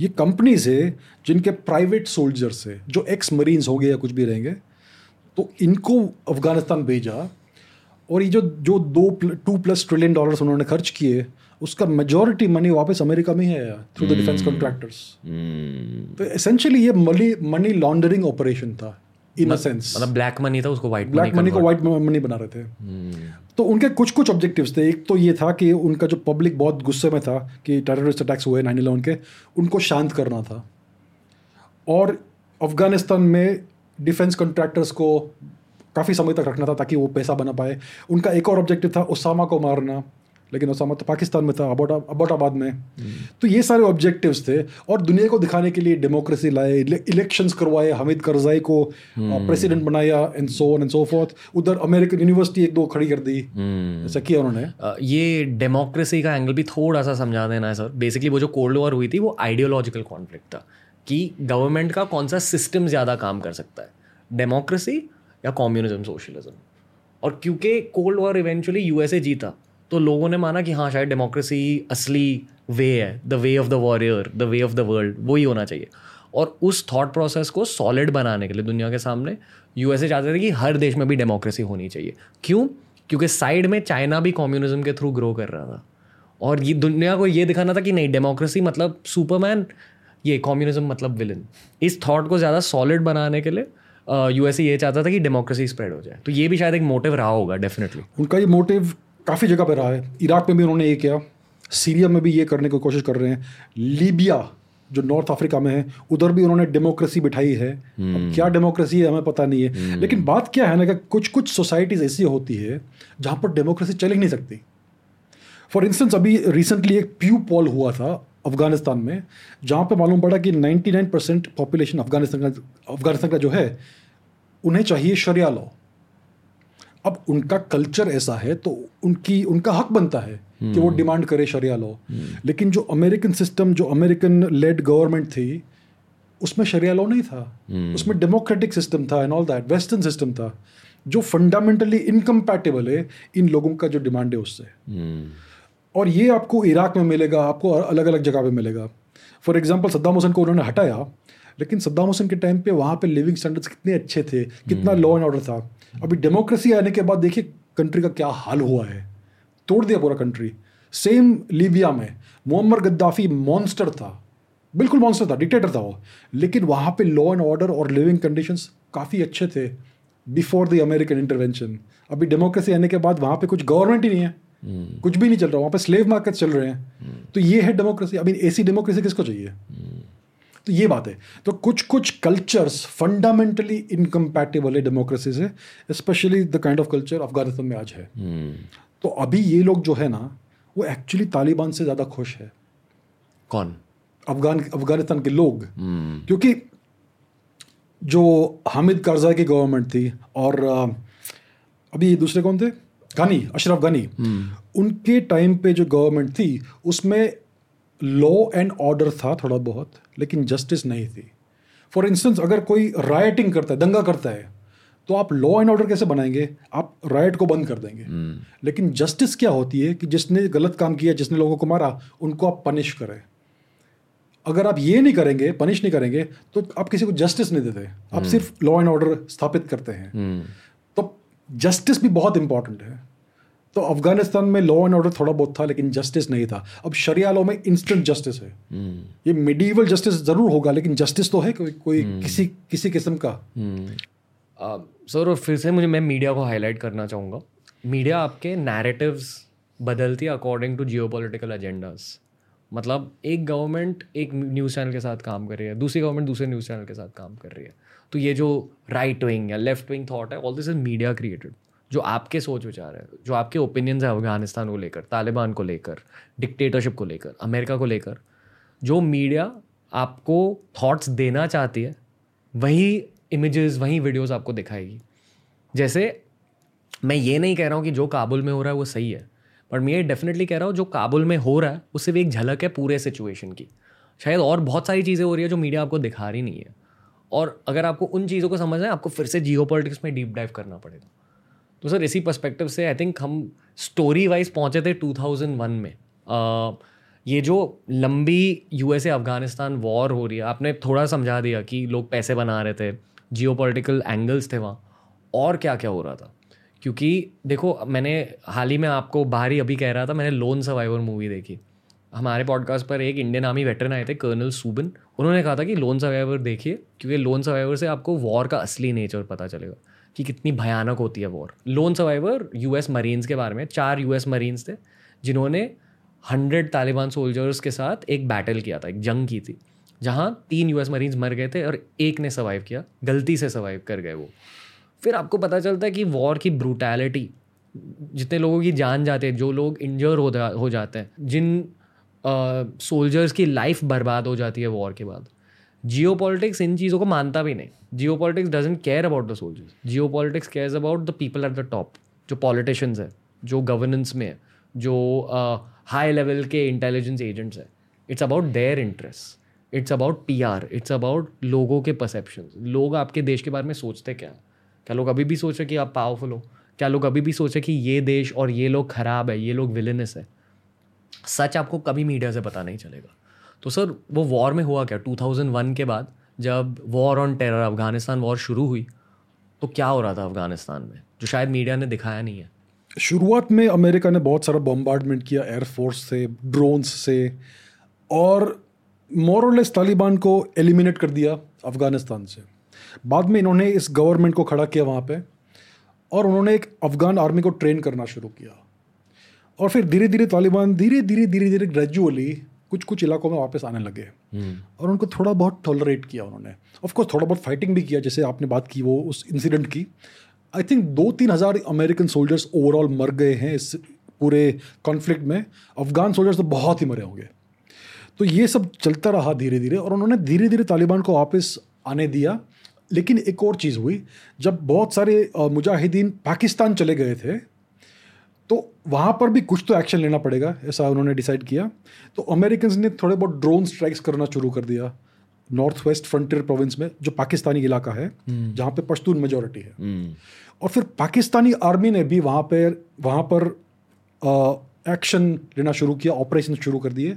ये कंपनीज है जिनके प्राइवेट सोल्जर्स है, जो एक्स मरीन्स हो गए या कुछ भी रहेंगे, तो इनको अफगानिस्तान भेजा। और ये जो $2+ ट्रिलियन उन्होंने खर्च किए, उसका मेजॉरिटी मनी वापस अमेरिका में है थ्रू द डिफेंस कॉन्ट्रैक्टर्स। तो एसेंशियली ये मनी लॉन्ड्रिंग ऑपरेशन था इन अ सेंस, मतलब ब्लैक मनी था उसको व्हाइट मनी, ब्लैक मनी को व्हाइट मनी बना रहे थे। तो उनके कुछ कुछ ऑब्जेक्टिव्स थे। एक तो ये था कि उनका जो पब्लिक बहुत गुस्से में था कि टेररिस्ट अटैक्स हुए 9/11 के, उनको शांत करना था, और अफगानिस्तान में डिफेंस कॉन्ट्रैक्टर्स को काफ़ी समय तक रखना था ताकि वो पैसा बना पाए। उनका एक और ऑब्जेक्टिव था ओसामा को मारना, लेकिन ओसामा तो पाकिस्तान में था, अबोटाबाद में। तो ये सारे ऑब्जेक्टिव्स थे, और दुनिया को दिखाने के लिए डेमोक्रेसी लाए, इलेक्शंस करवाए, हामिद करजई को प्रेसिडेंट बनाया, and so on and so forth. उधर अमेरिकन यूनिवर्सिटी एक दो खड़ी कर दी, ऐसा किया उन्होंने। ये डेमोक्रेसी का एंगल भी थोड़ा सा समझा देना है सर। बेसिकली वो जो कोल्ड वॉर हुई थी वो आइडियोलॉजिकल कॉन्फ्लिक्ट था कि गवर्नमेंट का कौन सा सिस्टम ज़्यादा काम कर सकता है, डेमोक्रेसी या कम्युनिज्म, सोशलिज्म। और क्योंकि कोल्ड वॉर इवेंचुअली यूएसए जीता, तो लोगों ने माना कि हाँ शायद डेमोक्रेसी असली वे है, the way of the warrior, the way of the world, वो ही होना चाहिए। और उस थॉट प्रोसेस को सॉलिड बनाने के लिए दुनिया के सामने यूएसए चाहते थे कि हर देश में भी डेमोक्रेसी होनी चाहिए। क्यों? क्योंकि साइड में चाइना भी कम्युनिज्म के थ्रू ग्रो कर रहा था, और ये दुनिया को ये दिखाना था कि नहीं, डेमोक्रेसी मतलब सुपरमैन, ये कम्युनिज्म मतलब विलन। इस थॉट को ज़्यादा सॉलिड बनाने के लिए यूएसए ये चाहता था कि डेमोक्रेसी स्प्रेड हो जाए। तो ये भी शायद एक मोटिव रहा होगा। डेफिनेटली उनका ये मोटिव काफ़ी जगह पे रहा है। इराक में भी उन्होंने ये किया, सीरिया में भी ये करने की कोशिश कर रहे हैं, लीबिया जो नॉर्थ अफ्रीका में है उधर भी उन्होंने डेमोक्रेसी बिठाई है। अब क्या डेमोक्रेसी है हमें पता नहीं है, लेकिन बात क्या है ना कि कुछ कुछ सोसाइटीज़ ऐसी होती है जहाँ पर डेमोक्रेसी चल ही नहीं सकती। फॉर इंस्टेंस, अभी रिसेंटली एक प्यू पोल हुआ था अफगानिस्तान में, जहाँ पे मालूम पड़ा कि 99% पॉपुलेशन अफगानिस्तान का जो है उन्हें चाहिए शरिया लॉ। अब उनका कल्चर ऐसा है तो उनका हक बनता है कि वो डिमांड करे शरिया लॉ। लेकिन जो अमेरिकन सिस्टम, जो अमेरिकन लेड गवर्नमेंट थी, उसमें शरिया लॉ नहीं था, उसमें डेमोक्रेटिक सिस्टम था and all that, western system था, जो फंडामेंटली इनकम्पैटिबल है इन लोगों का जो डिमांड है उससे। और ये आपको इराक में मिलेगा, आपको अलग अलग जगह पे मिलेगा। फॉर एग्जांपल, सद्दाम हुसैन को उन्होंने हटाया, लेकिन सद्दाम हुसैन के टाइम पे वहाँ पे लिविंग स्टैंडर्ड्स कितने अच्छे थे, कितना लॉ एंड ऑर्डर था। अभी डेमोक्रेसी आने के बाद देखिए कंट्री का क्या हाल हुआ है, तोड़ दिया पूरा कंट्री। सेम लीबिया में मुअम्मर गद्दाफी मॉन्स्टर था, बिल्कुल मॉन्स्टर था, डिक्टेटर था वो, लेकिन वहाँ पर लॉ एंड ऑर्डर और लिविंग कंडीशंस काफ़ी अच्छे थे बिफोर द अमेरिकन इंटरवेंशन। अभी डेमोक्रेसी आने के बाद वहाँ पर कुछ गवर्नमेंट ही नहीं है, कुछ भी नहीं चल रहा, वहाँ पे स्लेव मार्केट चल रहे हैं। तो ये है डेमोक्रेसी। आई मीन, ऐसी डेमोक्रेसी किसको चाहिए? तो ये बात है। तो कुछ कुछ कल्चर्स फंडामेंटली इनकम्पैटिबल है डेमोक्रेसी से, specially the kind of culture Afghanistan में आज है। तो अभी ये लोग जो है ना, वो एक्चुअली तालिबान से ज़्यादा खुश है। कौन? अफगानिस्तान के लोग। क्योंकि जो हामिद करजई की गवर्नमेंट थी, और अभी दूसरे कौन थे, अशरफ गनी, उनके टाइम पे जो गवर्नमेंट थी उसमें लॉ एंड ऑर्डर था थोड़ा बहुत, लेकिन जस्टिस नहीं थी। फॉर इंस्टेंस, अगर कोई राइटिंग करता है, दंगा करता है, तो आप लॉ एंड ऑर्डर कैसे बनाएंगे? आप राइट को बंद कर देंगे, लेकिन जस्टिस क्या होती है कि जिसने गलत काम किया, जिसने लोगों को मारा, उनको आप पनिश करें। अगर आप ये नहीं करेंगे, पनिश नहीं करेंगे, तो आप किसी को जस्टिस नहीं देते, आप सिर्फ लॉ एंड ऑर्डर स्थापित करते हैं। जस्टिस भी बहुत इंपॉर्टेंट है। तो अफगानिस्तान में लॉ एंड ऑर्डर थोड़ा बहुत था, लेकिन जस्टिस नहीं था। अब शरिया लॉ में इंस्टेंट जस्टिस है। ये मिडीवल जस्टिस ज़रूर होगा, लेकिन जस्टिस तो है कोई किसी किस्म का। सर, और फिर से मैं मीडिया को हाईलाइट करना चाहूँगा। मीडिया आपके नैरेटिव्स बदलती है अकॉर्डिंग टू जियोपॉलिटिकल एजेंडाज। मतलब एक गवर्नमेंट एक न्यूज़ चैनल के साथ काम कर रही है, दूसरी गवर्नमेंट दूसरे न्यूज़ चैनल के साथ काम कर रही है। तो ये जो राइट विंग या लेफ्ट विंग थॉट है, all this is media created. जो आपके सोच विचार है, जो आपके ओपिनियंस है अफगानिस्तान को लेकर, तालिबान को लेकर, डिक्टेटरशिप को लेकर, अमेरिका को लेकर, जो मीडिया आपको थॉट्स देना चाहती है वही इमेजेस, वही वीडियोस आपको दिखाएगी। जैसे मैं ये नहीं कह रहा हूँ कि जो काबुल में हो रहा है वो सही है, पर मैं ये डेफिनेटली कह रहा हूँ जो काबुल में हो रहा है उससे भी एक झलक है पूरे सिचुएशन की। शायद और बहुत सारी चीज़ें हो रही है जो मीडिया आपको दिखा रही नहीं है, और अगर आपको उन चीज़ों को समझना है, आपको फिर से जियोपॉलिटिक्स में डीप डाइव करना पड़ेगा। तो सर, इसी पर्सपेक्टिव से आई थिंक हम स्टोरी वाइज पहुँचे थे 2001 में। ये जो लंबी यूएसए अफगानिस्तान वॉर हो रही है, आपने थोड़ा समझा दिया कि लोग पैसे बना रहे थे, जियोपॉलिटिकल एंगल्स थे वहाँ, और क्या क्या हो रहा था। क्योंकि देखो, मैंने हाल ही में आपको बाहरी अभी कह रहा था, मैंने लोन सर्वाइवर मूवी देखी हमारे पॉडकास्ट पर एक इंडियन आर्मी वेटरन आए थे कर्नल सूबन, उन्होंने कहा था कि लोन सर्वाइवर देखिए, क्योंकि लोन सर्वाइवर से आपको वॉर का असली नेचर पता चलेगा कि कितनी भयानक होती है war. Lone survivor US marines के बारे में, 4 यूएस मरीन्स थे जिन्होंने 100 तालिबान सोल्जर्स के साथ एक बैटल किया था, एक जंग की थी जहाँ 3 यूएस मरीन्स मर गए थे और एक ने सर्वाइव किया, गलती से सर्वाइव कर गए वो। फिर आपको पता चलता है कि वॉर की ब्रूटैलिटी, जितने लोगों की जान जाते हैं, जो लोग इंजर हो जाते हैं, जिन सोल्जर्स की लाइफ बर्बाद हो जाती है वॉर के बाद। जियोपॉलिटिक्स इन चीज़ों को मानता भी नहीं। Geopolitics doesn't care about the soldiers, geopolitics cares about the people at the top, जो पॉलिटिशियंस हैं, जो गवर्नेंस में है, जो हाई लेवल के इंटेलिजेंस एजेंट्स हैं। It's about their interest, it's about PR, it's about लोगों के परसेप्शन। लोग आपके देश के बारे में सोचते क्या? क्या लोग अभी भी सोचे कि आप पावरफुल हो? क्या लोग अभी भी सोचे कि ये देश और ये लोग खराब है, ये लोग विलेनस है? सच आपको कभी मीडिया से पता नहीं चलेगा। तो सर वो वॉर में हुआ क्या? 2001 के बाद जब war on terror, Afghanistan war शुरू हुई, तो क्या हो रहा था अफगानिस्तान में जो शायद मीडिया ने दिखाया नहीं है? शुरुआत में अमेरिका ने बहुत सारा बॉम्बार्डमेंट किया एयरफोर्स से, ड्रोन्स से, और मोर और लेस तालिबान को एलिमिनेट कर दिया अफगानिस्तान से। बाद में इन्होंने इस गवर्नमेंट को खड़ा किया वहाँ पे, और उन्होंने एक अफगान आर्मी को ट्रेन करना शुरू किया, और फिर धीरे धीरे तालिबान धीरे धीरे ग्रेजुअली कुछ कुछ इलाकों में वापस आने लगे, और उनको थोड़ा बहुत टॉलरेट किया उन्होंने। ऑफकोर्स थोड़ा बहुत फाइटिंग भी किया, जैसे आपने बात की वो उस इंसिडेंट की। आई थिंक 2-3 हज़ार अमेरिकन सोल्जर्स ओवरऑल मर गए हैं इस पूरे कॉन्फ्लिक्ट में। अफगान सोल्जर्स तो बहुत ही मरे होंगे। तो ये सब चलता रहा धीरे धीरे, और उन्होंने धीरे धीरे तालिबान को वापस आने दिया। लेकिन एक और चीज़ हुई, जब बहुत सारे मुजाहिदीन पाकिस्तान चले गए थे, तो वहाँ पर भी कुछ तो एक्शन लेना पड़ेगा, ऐसा उन्होंने डिसाइड किया। तो अमेरिकन्स ने थोड़े बहुत ड्रोन स्ट्राइक्स करना शुरू कर दिया नॉर्थ वेस्ट फ्रंटियर प्रोविंस में, जो पाकिस्तानी इलाका है, जहाँ पे पश्तून मेजॉरिटी है। और फिर पाकिस्तानी आर्मी ने भी वहाँ पर एक्शन लेना शुरू किया, ऑपरेशन शुरू कर दिए।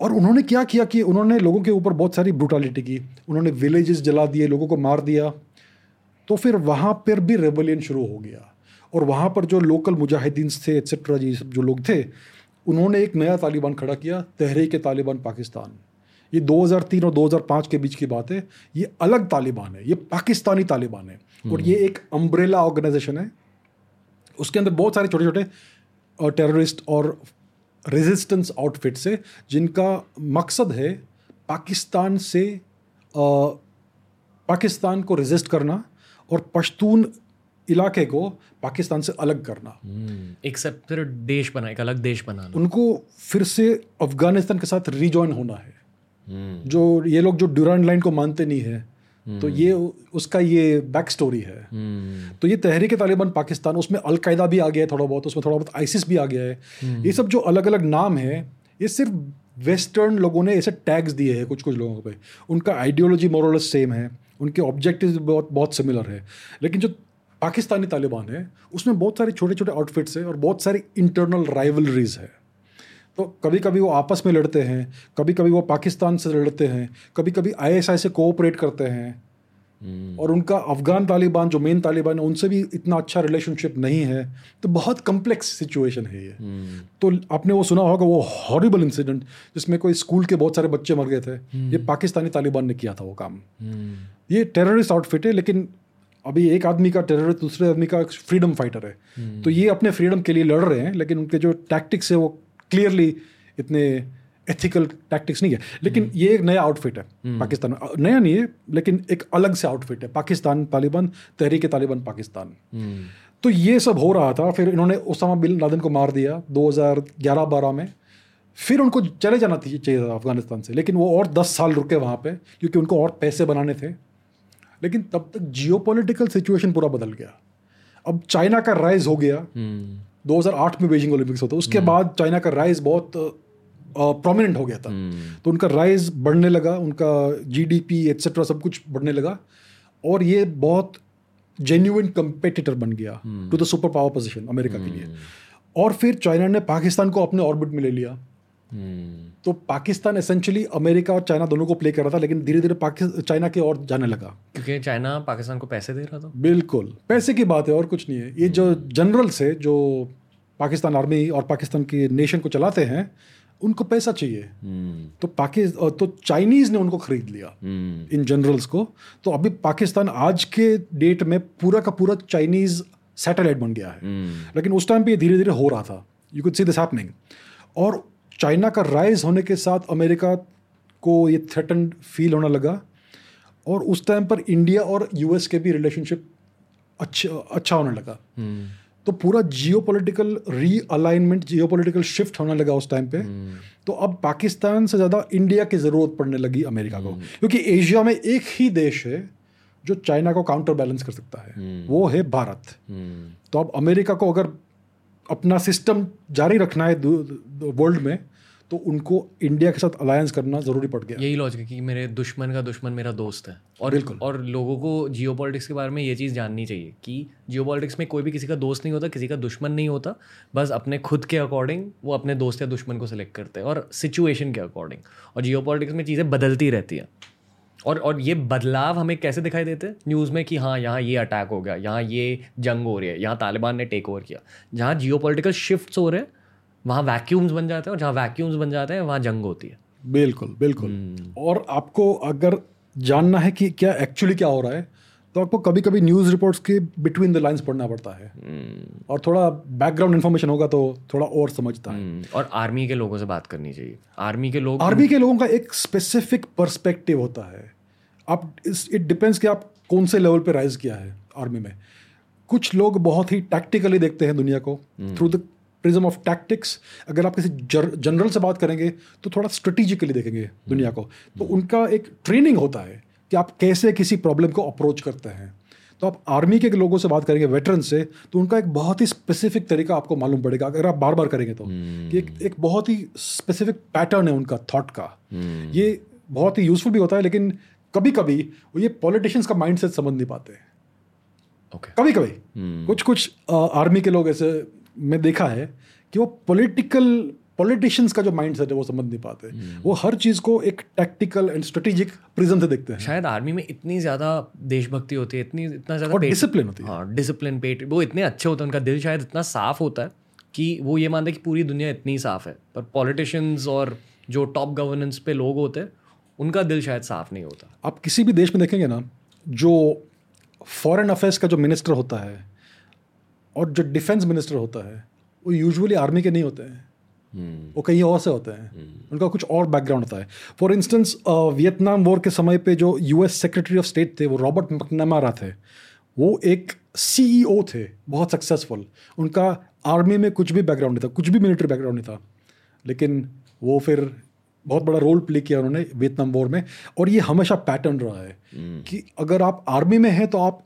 और उन्होंने क्या किया कि उन्होंने लोगों के ऊपर बहुत सारी ब्रूटालिटी की, उन्होंने विलेजेस जला दिए, लोगों को मार दिया। तो फिर वहाँ पर भी रेबेलियन शुरू हो गया, और वहाँ पर जो लोकल मुजाहिदीन थे एट्सेट्रा, ये सब जो लोग थे, उन्होंने एक नया तालिबान खड़ा किया, तहरीक तालिबान पाकिस्तान। ये 2003 और 2005 के बीच की बात है। ये अलग तालिबान है, ये पाकिस्तानी तालिबान है, और ये एक अम्ब्रेला ऑर्गेनाइजेशन है। उसके अंदर बहुत सारे छोटे छोटे टेररिस्ट और रेजिस्टेंस आउटफिट्स है, जिनका मकसद है पाकिस्तान से पाकिस्तान को रेजिस्ट करना और पश्तून इलाके को पाकिस्तान से अलग करना, एक सेपरेट देश बना, एक अलग देश बनाना। उनको फिर से अफगानिस्तान के साथ रीजॉइन होना है। जो ये लोग जो डूरंड लाइन को मानते नहीं है, तो ये उसका ये बैक स्टोरी है। तो ये तहरीक तालिबान पाकिस्तान, उसमें अलकायदा भी आ गया है थोड़ा बहुत, उसमें थोड़ा बहुत आइसिस भी आ गया है। ये सब जो अलग अलग नाम है, ये सिर्फ वेस्टर्न लोगों ने ऐसे टैग्स दिए हैं कुछ कुछ लोगों पे। उनका आइडियोलॉजी मोर और लेस सेम है, उनके ऑब्जेक्टिव बहुत सिमिलर है, लेकिन जो पाकिस्तानी तालिबान है उसमें बहुत सारे छोटे छोटे आउटफिट्स हैं और बहुत सारी इंटरनल राइवलरीज है। तो कभी कभी वो आपस में लड़ते हैं, कभी कभी वो पाकिस्तान से लड़ते हैं, कभी कभी ISI से कोऑपरेट करते हैं। और उनका अफगान तालिबान जो मेन तालिबान है, उनसे भी इतना अच्छा रिलेशनशिप नहीं है। तो बहुत कम्प्लेक्स सिचुएशन है ये। तो आपने वो सुना होगा वो हॉरिबल इंसिडेंट जिसमें कोई स्कूल के बहुत सारे बच्चे मर गए थे, ये पाकिस्तानी तालिबान ने किया था वो काम। ये टेररिस्ट आउटफिट है, लेकिन अभी एक आदमी का टेररिस्ट दूसरे आदमी का फ्रीडम फाइटर है। तो ये अपने फ्रीडम के लिए लड़ रहे हैं, लेकिन उनके जो टैक्टिक्स है वो क्लियरली इतने एथिकल टैक्टिक्स नहीं है। लेकिन ये एक नया आउटफिट है पाकिस्तान में, नया नहीं है लेकिन एक अलग से आउटफिट है, पाकिस्तान तालिबान, तहरीक तालिबान पाकिस्तान। तो ये सब हो रहा था। फिर इन्होंने ओसामा बिन लादेन को मार दिया 2011-12 में। फिर उनको चले जाना चाहिए था अफगानिस्तान से, लेकिन वो और 10 साल रुके वहाँ पर, क्योंकि उनको और पैसे बनाने थे। लेकिन तब तक जियोपॉलिटिकल सिचुएशन पूरा बदल गया। अब चाइना का राइज हो गया, 2008 में बीजिंग ओलंपिक्स होता, उसके बाद चाइना का राइज बहुत प्रोमिनेंट हो गया था। तो उनका राइज बढ़ने लगा, उनका GDP एट्सेट्रा सब कुछ बढ़ने लगा, और ये बहुत जेन्युइन कंपेटिटर बन गया to the super power position America के लिए। और फिर चाइना ने पाकिस्तान को अपने ऑर्बिट में ले लिया। तो पाकिस्तान एसेंशियली अमेरिका और चाइना दोनों को प्ले कर रहा था, लेकिन धीरे धीरे चाइना के और जाने लगा, क्योंकि चाइना पाकिस्तान को पैसे दे रहा था। बिल्कुल पैसे की बात है और कुछ नहीं है। ये जो जनरल्स है जो पाकिस्तान आर्मी और पाकिस्तान की नेशन को चलाते हैं, उनको पैसा चाहिए, तो पाकिस्तान तो चाइनीज़ ने उनको खरीद लिया इन जनरल्स को। तो अभी पाकिस्तान आज के डेट में पूरा का पूरा चाइनीज़ सैटेलाइट बन गया है। लेकिन उस टाइम पे ये धीरे धीरे हो रहा था, you could see this happening. और चाइना का राइज होने के साथ अमेरिका को ये थ्रेटन्ड फील होने लगा, और उस टाइम पर इंडिया और यूएस के भी रिलेशनशिप अच्छा होने लगा। तो पूरा जियोपॉलिटिकल रीअलाइनमेंट, जियोपॉलिटिकल शिफ्ट होने लगा उस टाइम पे। तो अब पाकिस्तान से ज़्यादा इंडिया की ज़रूरत पड़ने लगी अमेरिका को, क्योंकि एशिया में एक ही देश है जो चाइना को काउंटर बैलेंस कर सकता है, वो है भारत। तो अब अमेरिका को अगर अपना सिस्टम जारी रखना है वर्ल्ड में, तो उनको इंडिया के साथ अलायंस करना ज़रूरी पड़ गया। यही लॉजिक है कि मेरे दुश्मन का दुश्मन मेरा दोस्त है। और लोगों को जियोपॉलिटिक्स के बारे में ये चीज़ जाननी चाहिए कि जियोपॉलिटिक्स में कोई भी किसी का दोस्त नहीं होता, किसी का दुश्मन नहीं होता, बस अपने खुद के अकॉर्डिंग वो अपने दोस्त या दुश्मन को सिलेक्ट करते हैं, और सिचुएशन के अकॉर्डिंग। और जियोपॉलिटिक्स में चीज़ें बदलती रहती हैं, और ये बदलाव हमें कैसे दिखाई देते हैं न्यूज़ में कि हाँ यहाँ ये अटैक हो गया, यहाँ ये जंग हो रही है, यहाँ तालिबान ने टेक ओवर किया। जहाँ जियोपॉलिटिकल शिफ्ट्स हो रहे हैं वहाँ वैक्यूम्स बन जाते हैं, और जहाँ वैक्यूम्स बन जाते हैं वहाँ जंग होती है। बिल्कुल बिल्कुल। और आपको अगर जानना है कि क्या एक्चुअली क्या हो रहा है, तो आपको कभी कभी न्यूज़ रिपोर्ट्स के बिटवीन द लाइंस पढ़ना पड़ता है, और थोड़ा बैकग्राउंड इन्फॉर्मेशन होगा तो थोड़ा और समझता है। और आर्मी के लोगों से बात करनी चाहिए। आर्मी के लोगों का एक स्पेसिफिक पर्सपेक्टिव होता है। आप इट डिपेंड्स कि आप कौन से लेवल पे राइज किया है आर्मी में। कुछ लोग बहुत ही टैक्टिकली देखते हैं दुनिया को through the prism of tactics. अगर आप किसी जनरल से बात करेंगे तो थोड़ा स्ट्रेटेजिकली देखेंगे दुनिया को। तो उनका एक ट्रेनिंग होता है कि आप कैसे किसी प्रॉब्लम को अप्रोच करते हैं। तो आप आर्मी के लोगों से बात करेंगे, वेटरन से, तो उनका एक बहुत ही स्पेसिफिक तरीका आपको मालूम पड़ेगा अगर आप बार बार करेंगे तो। कि एक बहुत ही स्पेसिफिक पैटर्न है उनका थॉट का। ये बहुत ही यूजफुल भी होता है, लेकिन कभी कभी वो ये पॉलिटिशियंस का माइंडसेट समझ नहीं पाते। कभी कभी कुछ आर्मी के लोग ऐसे मैं देखा है कि वो पॉलिटिशियंस का जो माइंडसेट है वो समझ नहीं पाते। वो हर चीज़ को एक टैक्टिकल एंड स्ट्रेटेजिक प्रिज्म से देखते हैं। शायद आर्मी में इतनी ज़्यादा देशभक्ति होती है, इतना ज़्यादा डिसिप्लिन होती है। हाँ, डिसिप्लिन, पेट, वो इतने अच्छे होते हैं, उनका दिल शायद इतना साफ होता है कि वो ये मानते हैं कि पूरी दुनिया इतनी साफ है, पर पॉलिटिशियंस और जो टॉप गवर्नेंस पे लोग होते हैं उनका दिल शायद साफ नहीं होता। आप किसी भी देश में देखेंगे ना, जो फॉरेन अफेयर्स का जो मिनिस्टर होता है और जो डिफेंस मिनिस्टर होता है, वो यूजुअली आर्मी के नहीं होते हैं, वो कहीं और से होते हैं, उनका कुछ और बैकग्राउंड होता है। फॉर इंस्टेंस, वियतनाम वॉर के समय पे जो यूएस सेक्रेटरी ऑफ स्टेट थे, वो रॉबर्ट मैकनमरा थे। वो एक सीईओ थे, बहुत सक्सेसफुल। उनका आर्मी में कुछ भी बैकग्राउंड नहीं था, कुछ भी मिलिट्री बैकग्राउंड नहीं था, लेकिन वो फिर बहुत बड़ा रोल प्ले किया उन्होंने वियतनाम वॉर में। और ये हमेशा पैटर्न रहा है कि अगर आप आर्मी में हैं तो आप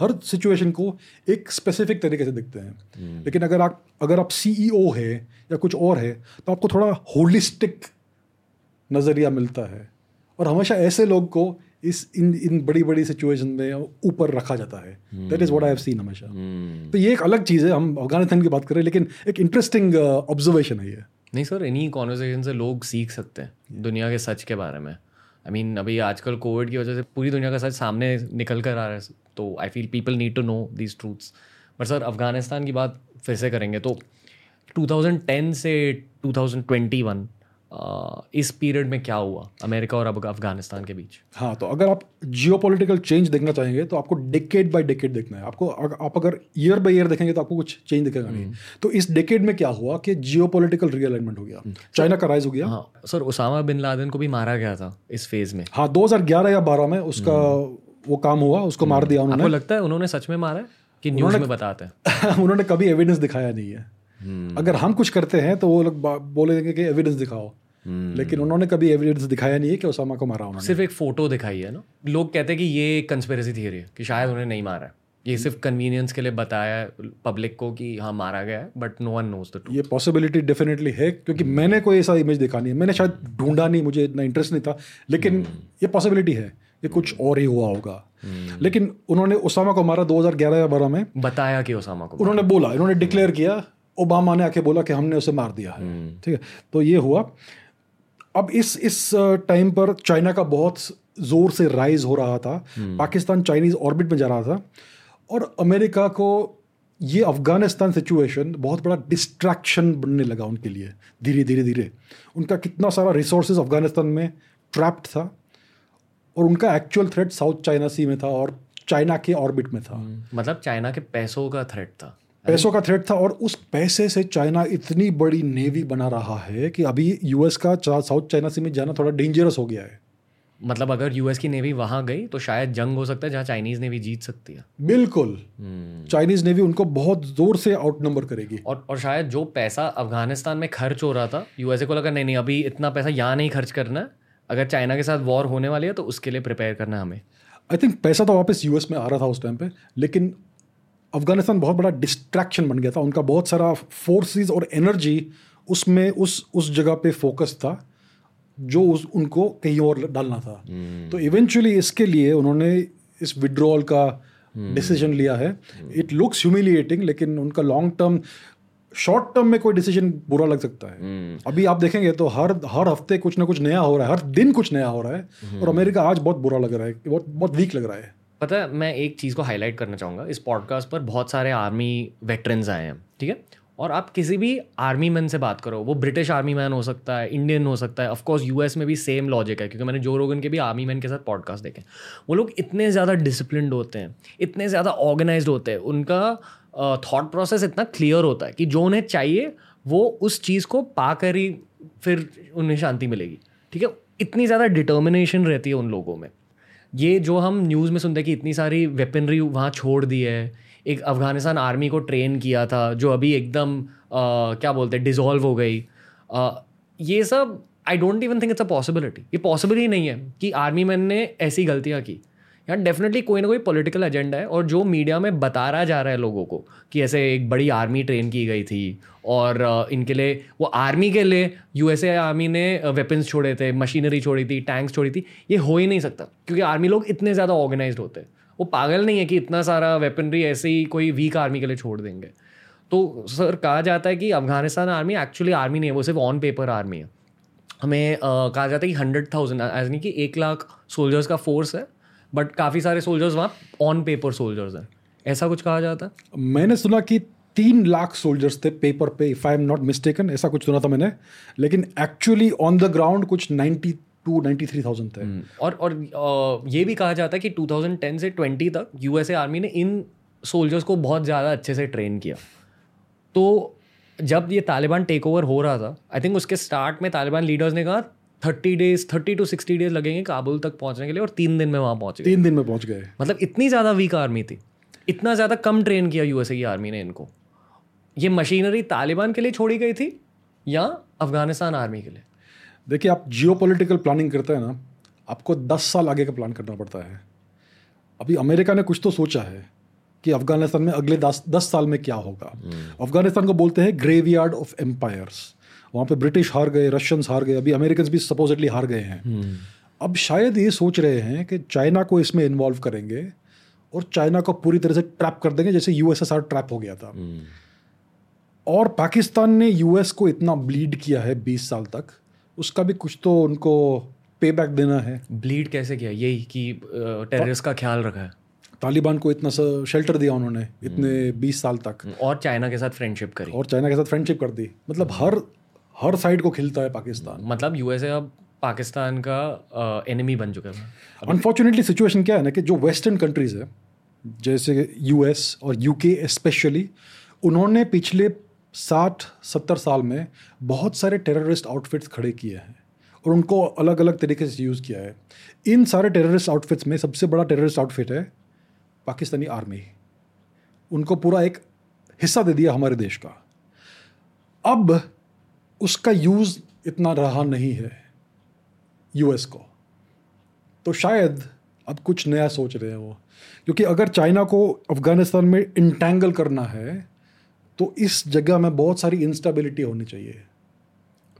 हर सिचुएशन को एक स्पेसिफिक तरीके से देखते हैं, लेकिन अगर आप सीईओ है या कुछ और है तो आपको थोड़ा होलिस्टिक नज़रिया मिलता है। और हमेशा ऐसे लोग को इन बड़ी बड़ी सिचुएशन में ऊपर रखा जाता है। That is what I have seen हमेशा। तो ये एक अलग चीज़ है, हम अफगानिस्तान की बात कर रहे हैं, लेकिन एक इंटरेस्टिंग ऑब्जर्वेशन है ये। नहीं सर, इन्हीं कॉन्वर्सेशन से लोग सीख सकते हैं दुनिया के सच के बारे में। आई मीन अभी आजकल कोविड की वजह से पूरी दुनिया का सच सामने निकल कर आ रहा है, तो I feel people need to know these truths. But sir, Afghanistan की बात फिर से करेंगे तो 2010 से 2021 इस पीरियड में क्या हुआ अमेरिका और अफगानिस्तान के बीच? हाँ, तो अगर आप जियोपॉलिटिकल चेंज देखना चाहेंगे तो आपको डेकेड बाय डेकेड देखना है। आपको आप अगर ईयर बाय ईयर देखेंगे तो आपको कुछ चेंज दिखेगा नहीं। तो इस डेकेड में क्या हुआ कि जियोपॉलिटिकल रीअलाइनमेंट हो गया, चाइना का राइज हो गया। हाँ सर, ओसामा बिन लादेन को भी मारा गया था इस फेज में। हाँ, 2011 या 2012 में उसका वो काम हुआ, उसको मार दिया उन्होंने। आपको लगता है उन्होंने सच में मारा है कि न्यूज़ में बताते हैं? उन्होंने कभी एविडेंस दिखाया नहीं है। अगर हम कुछ करते हैं तो वो लोग बोलेंगे कि एविडेंस दिखाओ, लेकिन उन्होंने कभी एविडेंस दिखाया नहीं है कि ओसामा को मारा उन्होंने। सिर्फ एक फोटो दिखाई है ना। लोग कहते हैं कि ये कंस्पिरेसी थियरी है कि शायद उन्हें नहीं मारा है, ये सिर्फ कन्वीनियंस के लिए बताया है पब्लिक को कि हाँ मारा गया है, but no one knows the truth. ये पॉसिबिलिटी डेफिनेटली है, क्योंकि मैंने कोई ऐसा इमेज देखा नहीं है, मैंने शायद ढूंढा नहीं, मुझे इतना इंटरेस्ट नहीं था, लेकिन ये पॉसिबिलिटी है कि कुछ और ही हुआ होगा। लेकिन उन्होंने ओसामा को मारा 2011 या 2012 में, बताया कि ओसामा को, उन्होंने बोला, उन्होंने डिक्लेयर किया, ओबामा ने आके बोला कि हमने उसे मार दिया है। ठीक है, तो ये हुआ। अब इस टाइम पर चाइना का बहुत जोर से राइज हो रहा था, पाकिस्तान चाइनीज ऑर्बिट में जा रहा था, और अमेरिका को ये अफ़गानिस्तान सिचुएशन बहुत बड़ा डिस्ट्रैक्शन बनने लगा उनके लिए। धीरे धीरे धीरे उनका कितना सारा रिसोर्सेज अफ़गानिस्तान में ट्रैप्ड था और उनका actual threat South China Sea में था और चाइना के ऑर्बिट में था। मतलब चाइना के पैसों का थ्रेट था, पैसों का थ्रेट था। और उस पैसे से चाइना इतनी बड़ी नेवी बना रहा है कि अभी यूएस का साउथ चाइना सी में जाना थोड़ा डेंजरस हो गया है। मतलब अगर यूएस की नेवी वहाँ गई तो शायद जंग हो सकता है जहाँ चाइनीज़ नेवी जीत सकती है। बिल्कुल, चाइनीज़ नेवी उनको बहुत जोर से आउट नंबर करेगी। और शायद जो पैसा अफगानिस्तान में खर्च हो रहा था, यूएसए को लगा नहीं नहीं अभी इतना पैसा यहाँ नहीं खर्च करना है, अगर चाइना के साथ वॉर होने वाली है तो उसके लिए प्रिपेयर करना है हमें। आई थिंक पैसा तो वापस यूएस में आ रहा था उस टाइम पे, लेकिन अफगानिस्तान बहुत बड़ा डिस्ट्रैक्शन बन गया था। उनका बहुत सारा फोर्सेस और एनर्जी उसमें उस जगह पे फोकस था जो उनको कहीं और डालना था। तो इवेंचुअली इसके लिए उन्होंने इस विड्रॉल का डिसीजन लिया है। इट लुक्स ह्यूमिलिएटिंग, लेकिन उनका लॉन्ग टर्म, शॉर्ट टर्म में कोई डिसीजन बुरा लग सकता है। अभी आप देखेंगे तो हर हफ्ते कुछ ना कुछ नया हो रहा है, हर दिन कुछ नया हो रहा है और अमेरिका आज बहुत बुरा लग रहा है, बहुत वीक लग रहा है। पता है, मैं एक चीज़ को हाईलाइट करना चाहूँगा। इस पॉडकास्ट पर बहुत सारे आर्मी वेटरन्स आए हैं, ठीक है, और आप किसी भी आर्मी मैन से बात करो, वो ब्रिटिश आर्मी मैन हो सकता है, इंडियन हो सकता है, ऑफकोर्स यूएस में भी सेम लॉजिक है क्योंकि मैंने जो रोगन के भी आर्मी मैन के साथ पॉडकास्ट देखे। वो लोग इतने ज़्यादा डिसिप्लिनड होते हैं, इतने ज़्यादा ऑर्गेनाइज्ड होते हैं, उनका थॉट प्रोसेस इतना क्लियर होता है कि जो उन्हें चाहिए वो उस चीज़ को पाकर ही फिर उन्हें शांति मिलेगी, ठीक है। इतनी ज़्यादा डिटर्मिनेशन रहती है उन लोगों में। ये जो हम न्यूज़ में सुनते हैं कि इतनी सारी वेपनरी वहाँ छोड़ दी है, एक अफ़गानिस्तान आर्मी को ट्रेन किया था जो अभी एकदम क्या बोलते हैं डिज़ोल्व हो गई, ये सब I don't even think it's a possibility. ये पॉसिबल ही नहीं है कि आर्मी मैन ने ऐसी गलतियाँ की। यार डेफिनेटली कोई ना कोई पॉलिटिकल एजेंडा है और जो मीडिया में बताया जा रहा है लोगों को कि ऐसे एक बड़ी आर्मी ट्रेन की गई थी और इनके लिए वो आर्मी के लिए यूएसए आर्मी ने वेपन्स छोड़े थे, मशीनरी छोड़ी थी, टैंक्स छोड़ी थी, ये हो ही नहीं सकता क्योंकि आर्मी लोग इतने ज़्यादा ऑर्गेनाइज्ड होते हैं। वो पागल नहीं है कि इतना सारा वेपनरी ऐसे ही कोई वीक आर्मी के लिए छोड़ देंगे। तो सर कहा जाता है कि अफगानिस्तान आर्मी एक्चुअली आर्मी नहीं है, वो सिर्फ ऑन पेपर आर्मी है। हमें कहा जाता है कि 100,000 यानी कि 100,000 सोल्जर्स का फोर्स है, बट काफ़ी सारे सोल्जर्स वहाँ ऑन पेपर सोल्जर्स हैं, ऐसा कुछ कहा जाता है। मैंने सुना कि 300,000 सोल्जर्स थे पेपर पे, if I am not mistaken, ऐसा कुछ सुना था मैंने, लेकिन एक्चुअली ऑन द ग्राउंड कुछ 92,000-93,000 थे। और ये भी कहा जाता है कि 2010 से 20 तक यूएसए आर्मी ने इन सोल्जर्स को बहुत ज़्यादा अच्छे से ट्रेन किया। तो जब ये तालिबान टेक ओवर हो रहा था, आई थिंक उसके स्टार्ट में तालिबान लीडर्स ने कहा 30 to 60 days लगेंगे काबुल तक पहुंचने के लिए, और 3 दिन में वहाँ पहुँच गए। 3 दिन में पहुँच गए, मतलब इतनी ज़्यादा वीक आर्मी थी, इतना ज़्यादा कम ट्रेन किया यूएसए की आर्मी ने इनको। ये मशीनरी तालिबान के लिए छोड़ी गई थी या अफगानिस्तान आर्मी के लिए। देखिए, आप जियोपॉलिटिकल प्लानिंग करते हैं ना, आपको 10 साल आगे का प्लान करना पड़ता है। अभी अमेरिका ने कुछ तो सोचा है कि अफगानिस्तान में अगले 10 साल में क्या होगा। अफगानिस्तान को बोलते हैं ग्रेवयार्ड ऑफ एम्पायर्स। वहाँ पे ब्रिटिश हार गए, रशियंस हार गए, अभी अमेरिकन्स भी सपोजिटली हार गए हैं। अब शायद ये सोच रहे हैं कि चाइना को इसमें इन्वॉल्व करेंगे और चाइना को पूरी तरह से ट्रैप कर देंगे, जैसे यूएसएसआर ट्रैप हो गया था। और पाकिस्तान ने यूएस को इतना ब्लीड किया है 20 साल तक, उसका भी कुछ तो उनको पे बैक देना है। ब्लीड कैसे किया? यही कि टेररिस्ट का ख्याल रखा है, तालिबान को इतना सा शेल्टर दिया उन्होंने इतने 20 साल तक, और चाइना के साथ फ्रेंडशिप करी मतलब हर साइड को खिलता है पाकिस्तान। मतलब यूएसए अब पाकिस्तान का एनिमी बन चुका है। अनफॉर्चुनेटली सिचुएशन क्या है ना कि जो वेस्टर्न कंट्रीज़ है जैसे यूएस और यूके स्पेशली, उन्होंने पिछले 60-70 साल में बहुत सारे टेररिस्ट आउटफिट्स खड़े किए हैं और उनको अलग अलग तरीके से यूज़ किया है। इन सारे टेररिस्ट आउटफिट्स में सबसे बड़ा टेररिस्ट आउटफिट है पाकिस्तानी आर्मी। उनको पूरा एक हिस्सा दे दिया हमारे देश का। अब उसका यूज़ इतना रहा नहीं है यूएस को, तो शायद अब कुछ नया सोच रहे हैं वो, क्योंकि अगर चाइना को अफ़गानिस्तान में इंटैंगल करना है तो इस जगह में बहुत सारी इंस्टेबिलिटी होनी चाहिए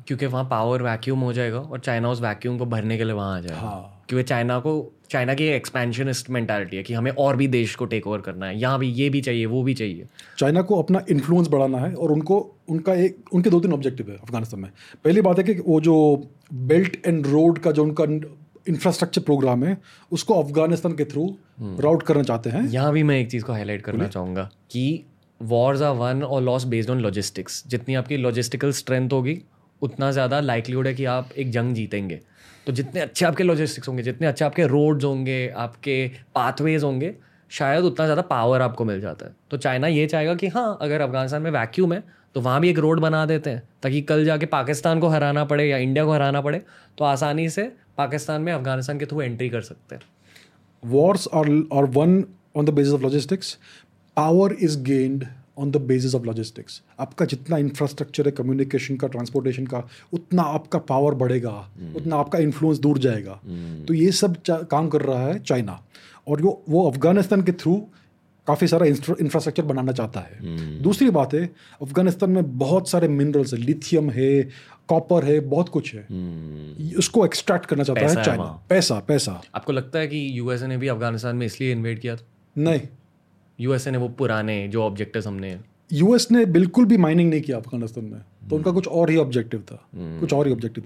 क्योंकि वहाँ पावर वैक्यूम हो जाएगा और चाइना उस वैक्यूम को भरने के लिए वहाँ आ जाएगा। हाँ, क्योंकि चाइना की एक्सपेंशनिस्ट मेंटालिटी है कि हमें और भी देश को टेक ओवर करना है, यहाँ भी ये भी चाहिए वो भी चाहिए। चाइना को अपना इन्फ्लुएंस बढ़ाना है और उनके 2-3 ऑब्जेक्टिव है अफगानिस्तान में। पहली बात है कि वो जो बेल्ट एंड रोड का जो उनका इंफ्रास्ट्रक्चर प्रोग्राम है उसको अफगानिस्तान के थ्रू राउट करना चाहते हैं। यहाँ भी मैं एक चीज़ को हाईलाइट करना चाहूँगा कि वॉर्स आर वन और लॉस बेस्ड ऑन लॉजिस्टिक्स. जितनी आपकी लॉजिस्टिकल स्ट्रेंथ होगी उतना ज़्यादा लाइक्लीहुड है कि आप एक जंग जीतेंगे. तो जितने अच्छे आपके लॉजिस्टिक्स होंगे, जितने अच्छे आपके रोड्स होंगे, आपके पाथवेज़ होंगे, शायद उतना ज़्यादा पावर आपको मिल जाता है. तो चाइना ये चाहेगा कि हाँ, अगर अफगानिस्तान में वैक्यूम है तो वहाँ भी एक रोड बना देते हैं ताकि कल जाके पाकिस्तान को हराना पड़े या इंडिया को हराना पड़े तो आसानी से पाकिस्तान में अफगानिस्तान के थ्रू एंट्री कर सकते हैं. Wars are won on the basis of logistics. Power is gained on the basis of logistics. आपका जितना इंफ्रास्ट्रक्चर है कम्युनिकेशन का, ट्रांसपोर्टेशन का, उतना आपका पावर बढ़ेगा, उतना आपका इन्फ्लुएंस दूर जाएगा. तो ये सब काम कर रहा है चाइना, और वो अफगानिस्तान के थ्रू काफ़ी सारा इंफ्रास्ट्रक्चर बनाना चाहता है. दूसरी बात है, अफगानिस्तान में बहुत सारे मिनरल्स है, लिथियम है, कॉपर है, बहुत कुछ है. उसको एक्सट्रैक्ट करना चाहता है चाइना. पैसा. आपको लगता है कि यूएसए ने भी अफगानिस्तान में इसलिए इन्वेड किया था? नहीं, यूएसए ने वो पुराने जो ऑब्जेक्टिव्स हमने यूएस ने बिल्कुल भी माइनिंग नहीं किया अफगानिस्तान में. तो उनका कुछ और ही ऑब्जेक्टिव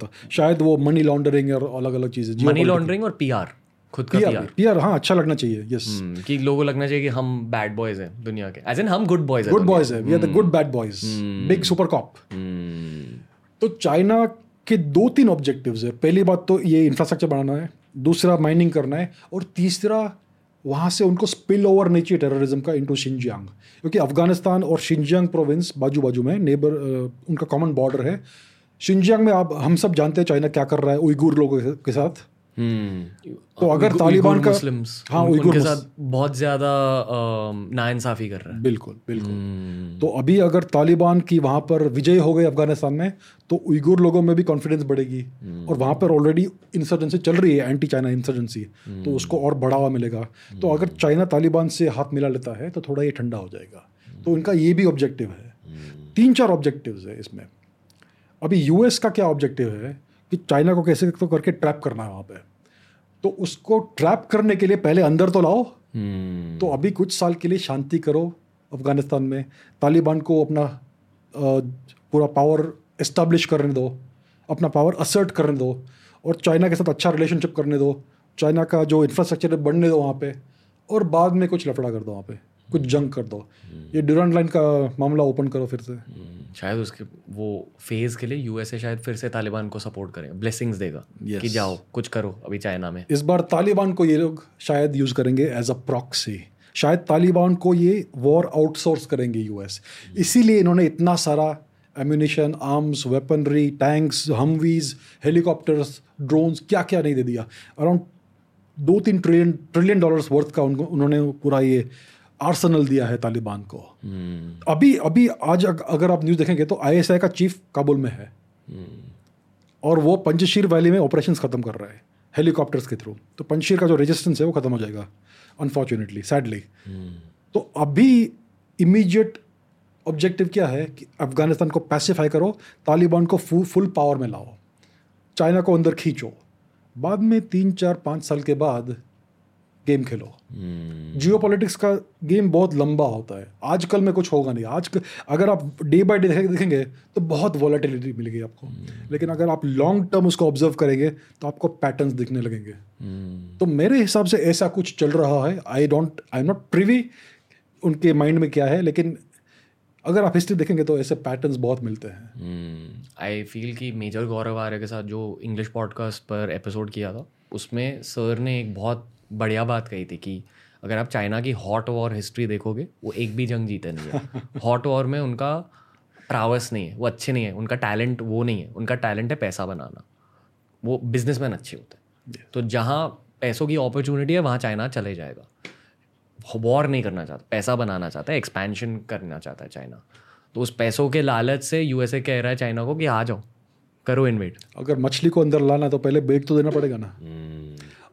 था. शायद वो मनी लॉन्ड्रिंग और अलग अलग चीज़ें, मनी लॉन्ड्रिंग और पीआर, खुद का पीआर. हाँ, अच्छा लगना चाहिए. यस, कि लोगों लगना चाहिए कि हम बैड बॉयज हैं दुनिया के, एज इन हम गुड बॉयज हैं. We are the good bad boys, big super cop. तो चाइना के 2-3 ऑब्जेक्टिव्स है. पहली बात तो ये इंफ्रास्ट्रक्चर बनाना है, दूसरा माइनिंग करना है, और तीसरा वहाँ से उनको स्पिल ओवर नीचे टेररिज्म का इनटू शिनजियांग, क्योंकि अफगानिस्तान और शिनजियांग प्रोविंस बाजू में नेबर, उनका कॉमन बॉर्डर है. शिनजियांग में आप हम सब जानते हैं चाइना क्या कर रहा है उइगुर लोगों के साथ. तो अगर तालिबान का उइगुर के साथ बहुत ज़्यादा नाइंसाफी कर रहा है. बिल्कुल. तो अभी अगर तालिबान की वहाँ पर विजय हो गई अफगानिस्तान में, तो उइगुर लोगों में भी कॉन्फिडेंस बढ़ेगी, और वहाँ पर ऑलरेडी इंसर्जेंसी चल रही है, एंटी चाइना इंसर्जेंसी, तो उसको और बढ़ावा मिलेगा. तो अगर चाइना तालिबान से हाथ मिला लेता है तो थोड़ा ये ठंडा हो जाएगा. तो उनका ये भी ऑब्जेक्टिव है. 3-4 ऑब्जेक्टिव्स है इसमें. अभी यूएस का क्या ऑब्जेक्टिव है कि चाइना को कैसे तो करके ट्रैप करना है वहाँ पे. तो उसको ट्रैप करने के लिए पहले अंदर तो लाओ. तो अभी कुछ साल के लिए शांति करो अफगानिस्तान में, तालिबान को अपना पूरा पावर एस्टैब्लिश करने दो, अपना पावर असर्ट करने दो, और चाइना के साथ अच्छा रिलेशनशिप करने दो, चाइना का जो इंफ्रास्ट्रक्चर है बढ़ने दो वहाँ पे, और बाद में कुछ लफड़ा कर दो वहाँ पे, कुछ जंग कर दो. ये डूरंड लाइन का मामला ओपन करो फिर से. शायद उसके वो फेज़ के लिए यूएसए शायद फिर से तालिबान को सपोर्ट करेगा, ब्लेसिंग्स देगा. Yes. कि जाओ कुछ करो अभी चाइना में. इस बार तालिबान को ये लोग शायद यूज़ करेंगे एज अ प्रॉक्सी. शायद तालिबान को ये वॉर आउटसोर्स करेंगे यूएस. इसीलिए इन्होंने इतना सारा ammunition, arms, weaponry, tanks, हमवीज, helicopters, drones, क्या क्या नहीं दे दिया. अराउंड 2-3 ट्रिलियन डॉलर्स वर्थ का उन्होंने पूरा ये आर्सेनल दिया है तालिबान को. अभी आज अगर आप न्यूज़ देखेंगे तो आईएसआई का चीफ काबुल में है, और वो पंजशीर वैली में ऑपरेशंस ख़त्म कर रहा है हेलीकॉप्टर्स के थ्रू. तो पंजशीर का जो रेजिस्टेंस है वो ख़त्म हो जाएगा अनफॉर्चुनेटली, सैडली. तो अभी इमीडिएट ऑब्जेक्टिव क्या है कि अफगानिस्तान को पैसिफाई करो, तालिबान को फुल पावर में लाओ, चाइना को अंदर खींचो. बाद में 3-4-5 साल के बाद गेम खेलो. जियोपॉलिटिक्स का गेम बहुत लंबा होता है. आजकल में कुछ होगा नहीं. आज अगर आप डे बाय डे देखेंगे तो बहुत वॉलेटिलिटी मिलेगी आपको. लेकिन अगर आप लॉन्ग टर्म उसको ऑब्जर्व करेंगे तो आपको पैटर्न्स दिखने लगेंगे. तो मेरे हिसाब से ऐसा कुछ चल रहा है. आई एम नॉट प्रिवी उनके माइंड में क्या है, लेकिन अगर आप हिस्ट्री देखेंगे तो ऐसे पैटर्न्स बहुत मिलते हैं. आई फील कि मेजर गौरव आर्य के साथ जो इंग्लिश पॉडकास्ट पर एपिसोड किया था उसमें सर ने एक बहुत बढ़िया बात कही थी कि अगर आप चाइना की हॉट वॉर हिस्ट्री देखोगे वो एक भी जंग जीते नहीं है. हॉट वॉर में उनका प्रावस नहीं है, वो अच्छे नहीं है, उनका टैलेंट वो नहीं है. उनका टैलेंट है पैसा बनाना, वो बिजनेसमैन अच्छे होते हैं. तो जहाँ पैसों की अपॉर्चुनिटी है वहाँ चाइना चले जाएगा. वॉर नहीं करना चाहता, पैसा बनाना चाहता है, एक्सपेंशन करना चाहता है चाइना. तो उस पैसों के लालच से यूएसए कह रहा है चाइना को कि आ जाओ करो इन्वेट. अगर मछली को अंदर लाना तो पहले बेट तो देना पड़ेगा ना.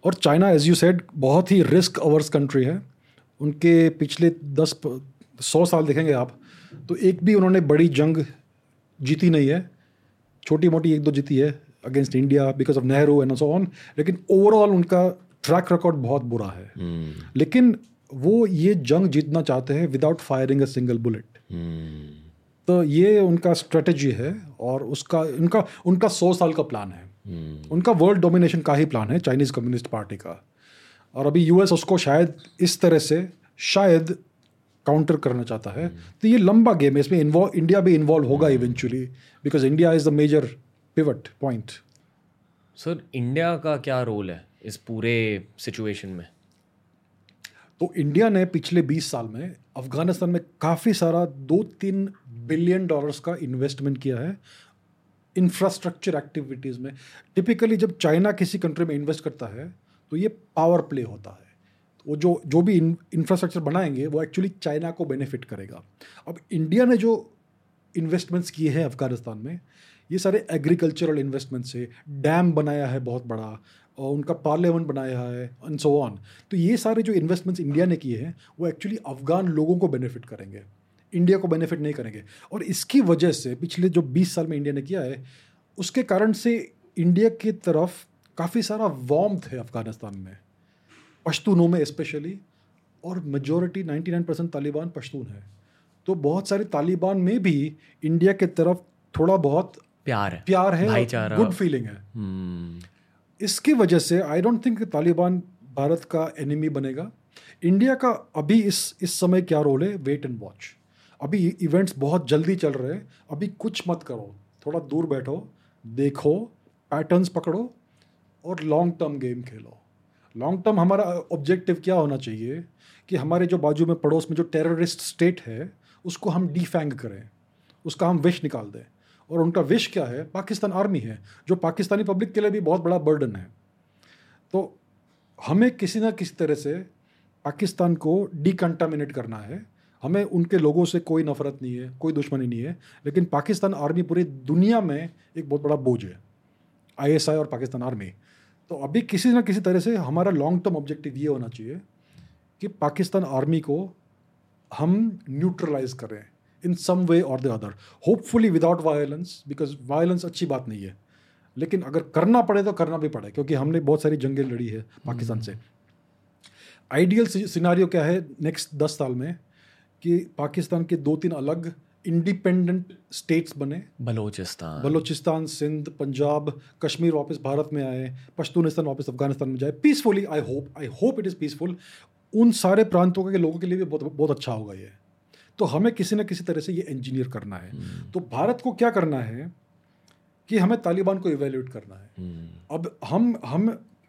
और चाइना एज यू सेड बहुत ही रिस्क अवर्स कंट्री है. उनके पिछले 100 साल देखेंगे आप तो एक भी उन्होंने बड़ी जंग जीती नहीं है. छोटी मोटी 1-2 जीती है against India because of Nehru and so on, लेकिन ओवरऑल उनका ट्रैक रिकॉर्ड बहुत बुरा है. लेकिन वो ये जंग जीतना चाहते हैं without firing a single bullet. तो ये उनका स्ट्रेटजी है और उसका उनका 100 साल का प्लान है. उनका वर्ल्ड डोमिनेशन का ही प्लान है चाइनीज़ कम्युनिस्ट पार्टी का. और अभी यूएस उसको शायद इस तरह से शायद काउंटर करना चाहता है। तो ये लंबा गेम है, इसमें इंडिया भी इन्वॉल्व होगा eventually, because India is the major pivot point. Sir, India का क्या रोल है इस पूरे सिचुएशन में? तो इंडिया ने पिछले 20 साल में अफ़गानिस्तान में काफ़ी सारा 2-3 बिलियन डॉलर्स का इन्वेस्टमेंट किया है इंफ्रास्ट्रक्चर एक्टिविटीज़ में। टिपिकली जब चाइना किसी कंट्री में इन्वेस्ट करता है तो ये पावर प्ले होता है, वो जो भी इंफ्रास्ट्रक्चर बनाएंगे वो एक्चुअली चाइना को बेनिफिट करेगा। अब इंडिया ने जो इन्वेस्टमेंट्स किए हैं अफ़गानिस्तान में, ये सारे एग्रीकल्चरल इन्वेस्टमेंट्स है, डैम बनाया है बहुत बड़ा, और उनका पार्लियामेंट बनाया है एंड सो ऑन। तो ये सारे जो इन्वेस्टमेंट्स इंडिया ने किए हैं वो एक्चुअली अफ़गान लोगों को बेनिफिट करेंगे, इंडिया को बेनिफिट नहीं करेंगे। और इसकी वजह से पिछले जो 20 साल में इंडिया ने किया है उसके कारण से इंडिया की तरफ काफ़ी सारा वार्मथ है अफ़गानिस्तान में, पश्तूनों में स्पेशली, और मेजॉरिटी 99% तालिबान पश्तून है। तो बहुत सारे तालिबान में भी इंडिया के तरफ थोड़ा बहुत प्यार है, गुड फीलिंग है। इसकी वजह से I don't think Taliban Bharat का एनिमी बनेगा। इंडिया का अभी इस समय क्या रोल है, वेट एंड वॉच। अभी इवेंट्स बहुत जल्दी चल रहे हैं, अभी कुछ मत करो, थोड़ा दूर बैठो, देखो, पैटर्न्स पकड़ो और लॉन्ग टर्म गेम खेलो। लॉन्ग टर्म हमारा ऑब्जेक्टिव क्या होना चाहिए कि हमारे जो बाजू में पड़ोस में जो टेररिस्ट स्टेट है उसको हम डिफैंग करें, उसका हम विश निकाल दें। और उनका विश क्या है, पाकिस्तान आर्मी है, जो पाकिस्तानी पब्लिक के लिए भी बहुत बड़ा बर्डन है। तो हमें किसी ना किसी तरह से पाकिस्तान को डिकंटामिनेट करना है। हमें उनके लोगों से कोई नफरत नहीं है, कोई दुश्मनी नहीं है, लेकिन पाकिस्तान आर्मी पूरी दुनिया में एक बहुत बड़ा बोझ है, ISI और पाकिस्तान आर्मी। तो अभी किसी ना किसी तरह से हमारा लॉन्ग टर्म ऑब्जेक्टिव ये होना चाहिए कि पाकिस्तान आर्मी को हम न्यूट्रलाइज करें इन सम वे और the other, hopefully without violence, because violence अच्छी बात नहीं है, लेकिन अगर करना पड़े तो करना भी पड़े, क्योंकि हमने बहुत सारी जंगें लड़ी है पाकिस्तान से। आइडियल सिनारियो क्या है नेक्स्ट 10 साल में, कि पाकिस्तान के 2-3 अलग इंडिपेंडेंट स्टेट्स बने, बलोचिस्तान, सिंध, पंजाब, कश्मीर वापस भारत में आए, पश्तूनिस्तान वापस अफगानिस्तान में जाए peacefully. I hope it is peaceful. उन सारे प्रांतों के लोगों के लिए भी बहुत बहुत अच्छा होगा ये। तो हमें किसी न किसी तरह से ये इंजीनियर करना है। तो भारत को क्या करना है कि हमें तालिबान को इवेल्यूएट करना है। अब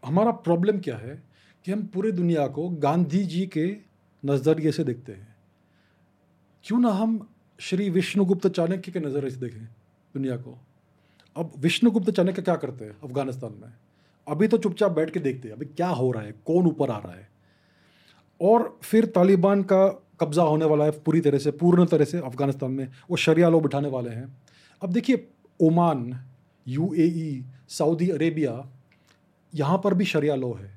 हमारा प्रॉब्लम क्या है कि हम पूरी दुनिया को गांधी जी के नज़रिए से देखते हैं, क्यों ना हम श्री विष्णुगुप्त चाणक्य के नज़रिए से देखें दुनिया को। अब विष्णुगुप्त चाणक्य क्या करते हैं अफगानिस्तान में? अभी तो चुपचाप बैठ के देखते हैं अभी क्या हो रहा है, कौन ऊपर आ रहा है, और फिर तालिबान का कब्ज़ा होने वाला है पूर्ण तरह से अफगानिस्तान में, वो शरिया लॉ बिठाने वाले हैं। अब देखिए ओमान, UAE, सऊदी अरेबिया, यहाँ पर भी शरिया लॉ है,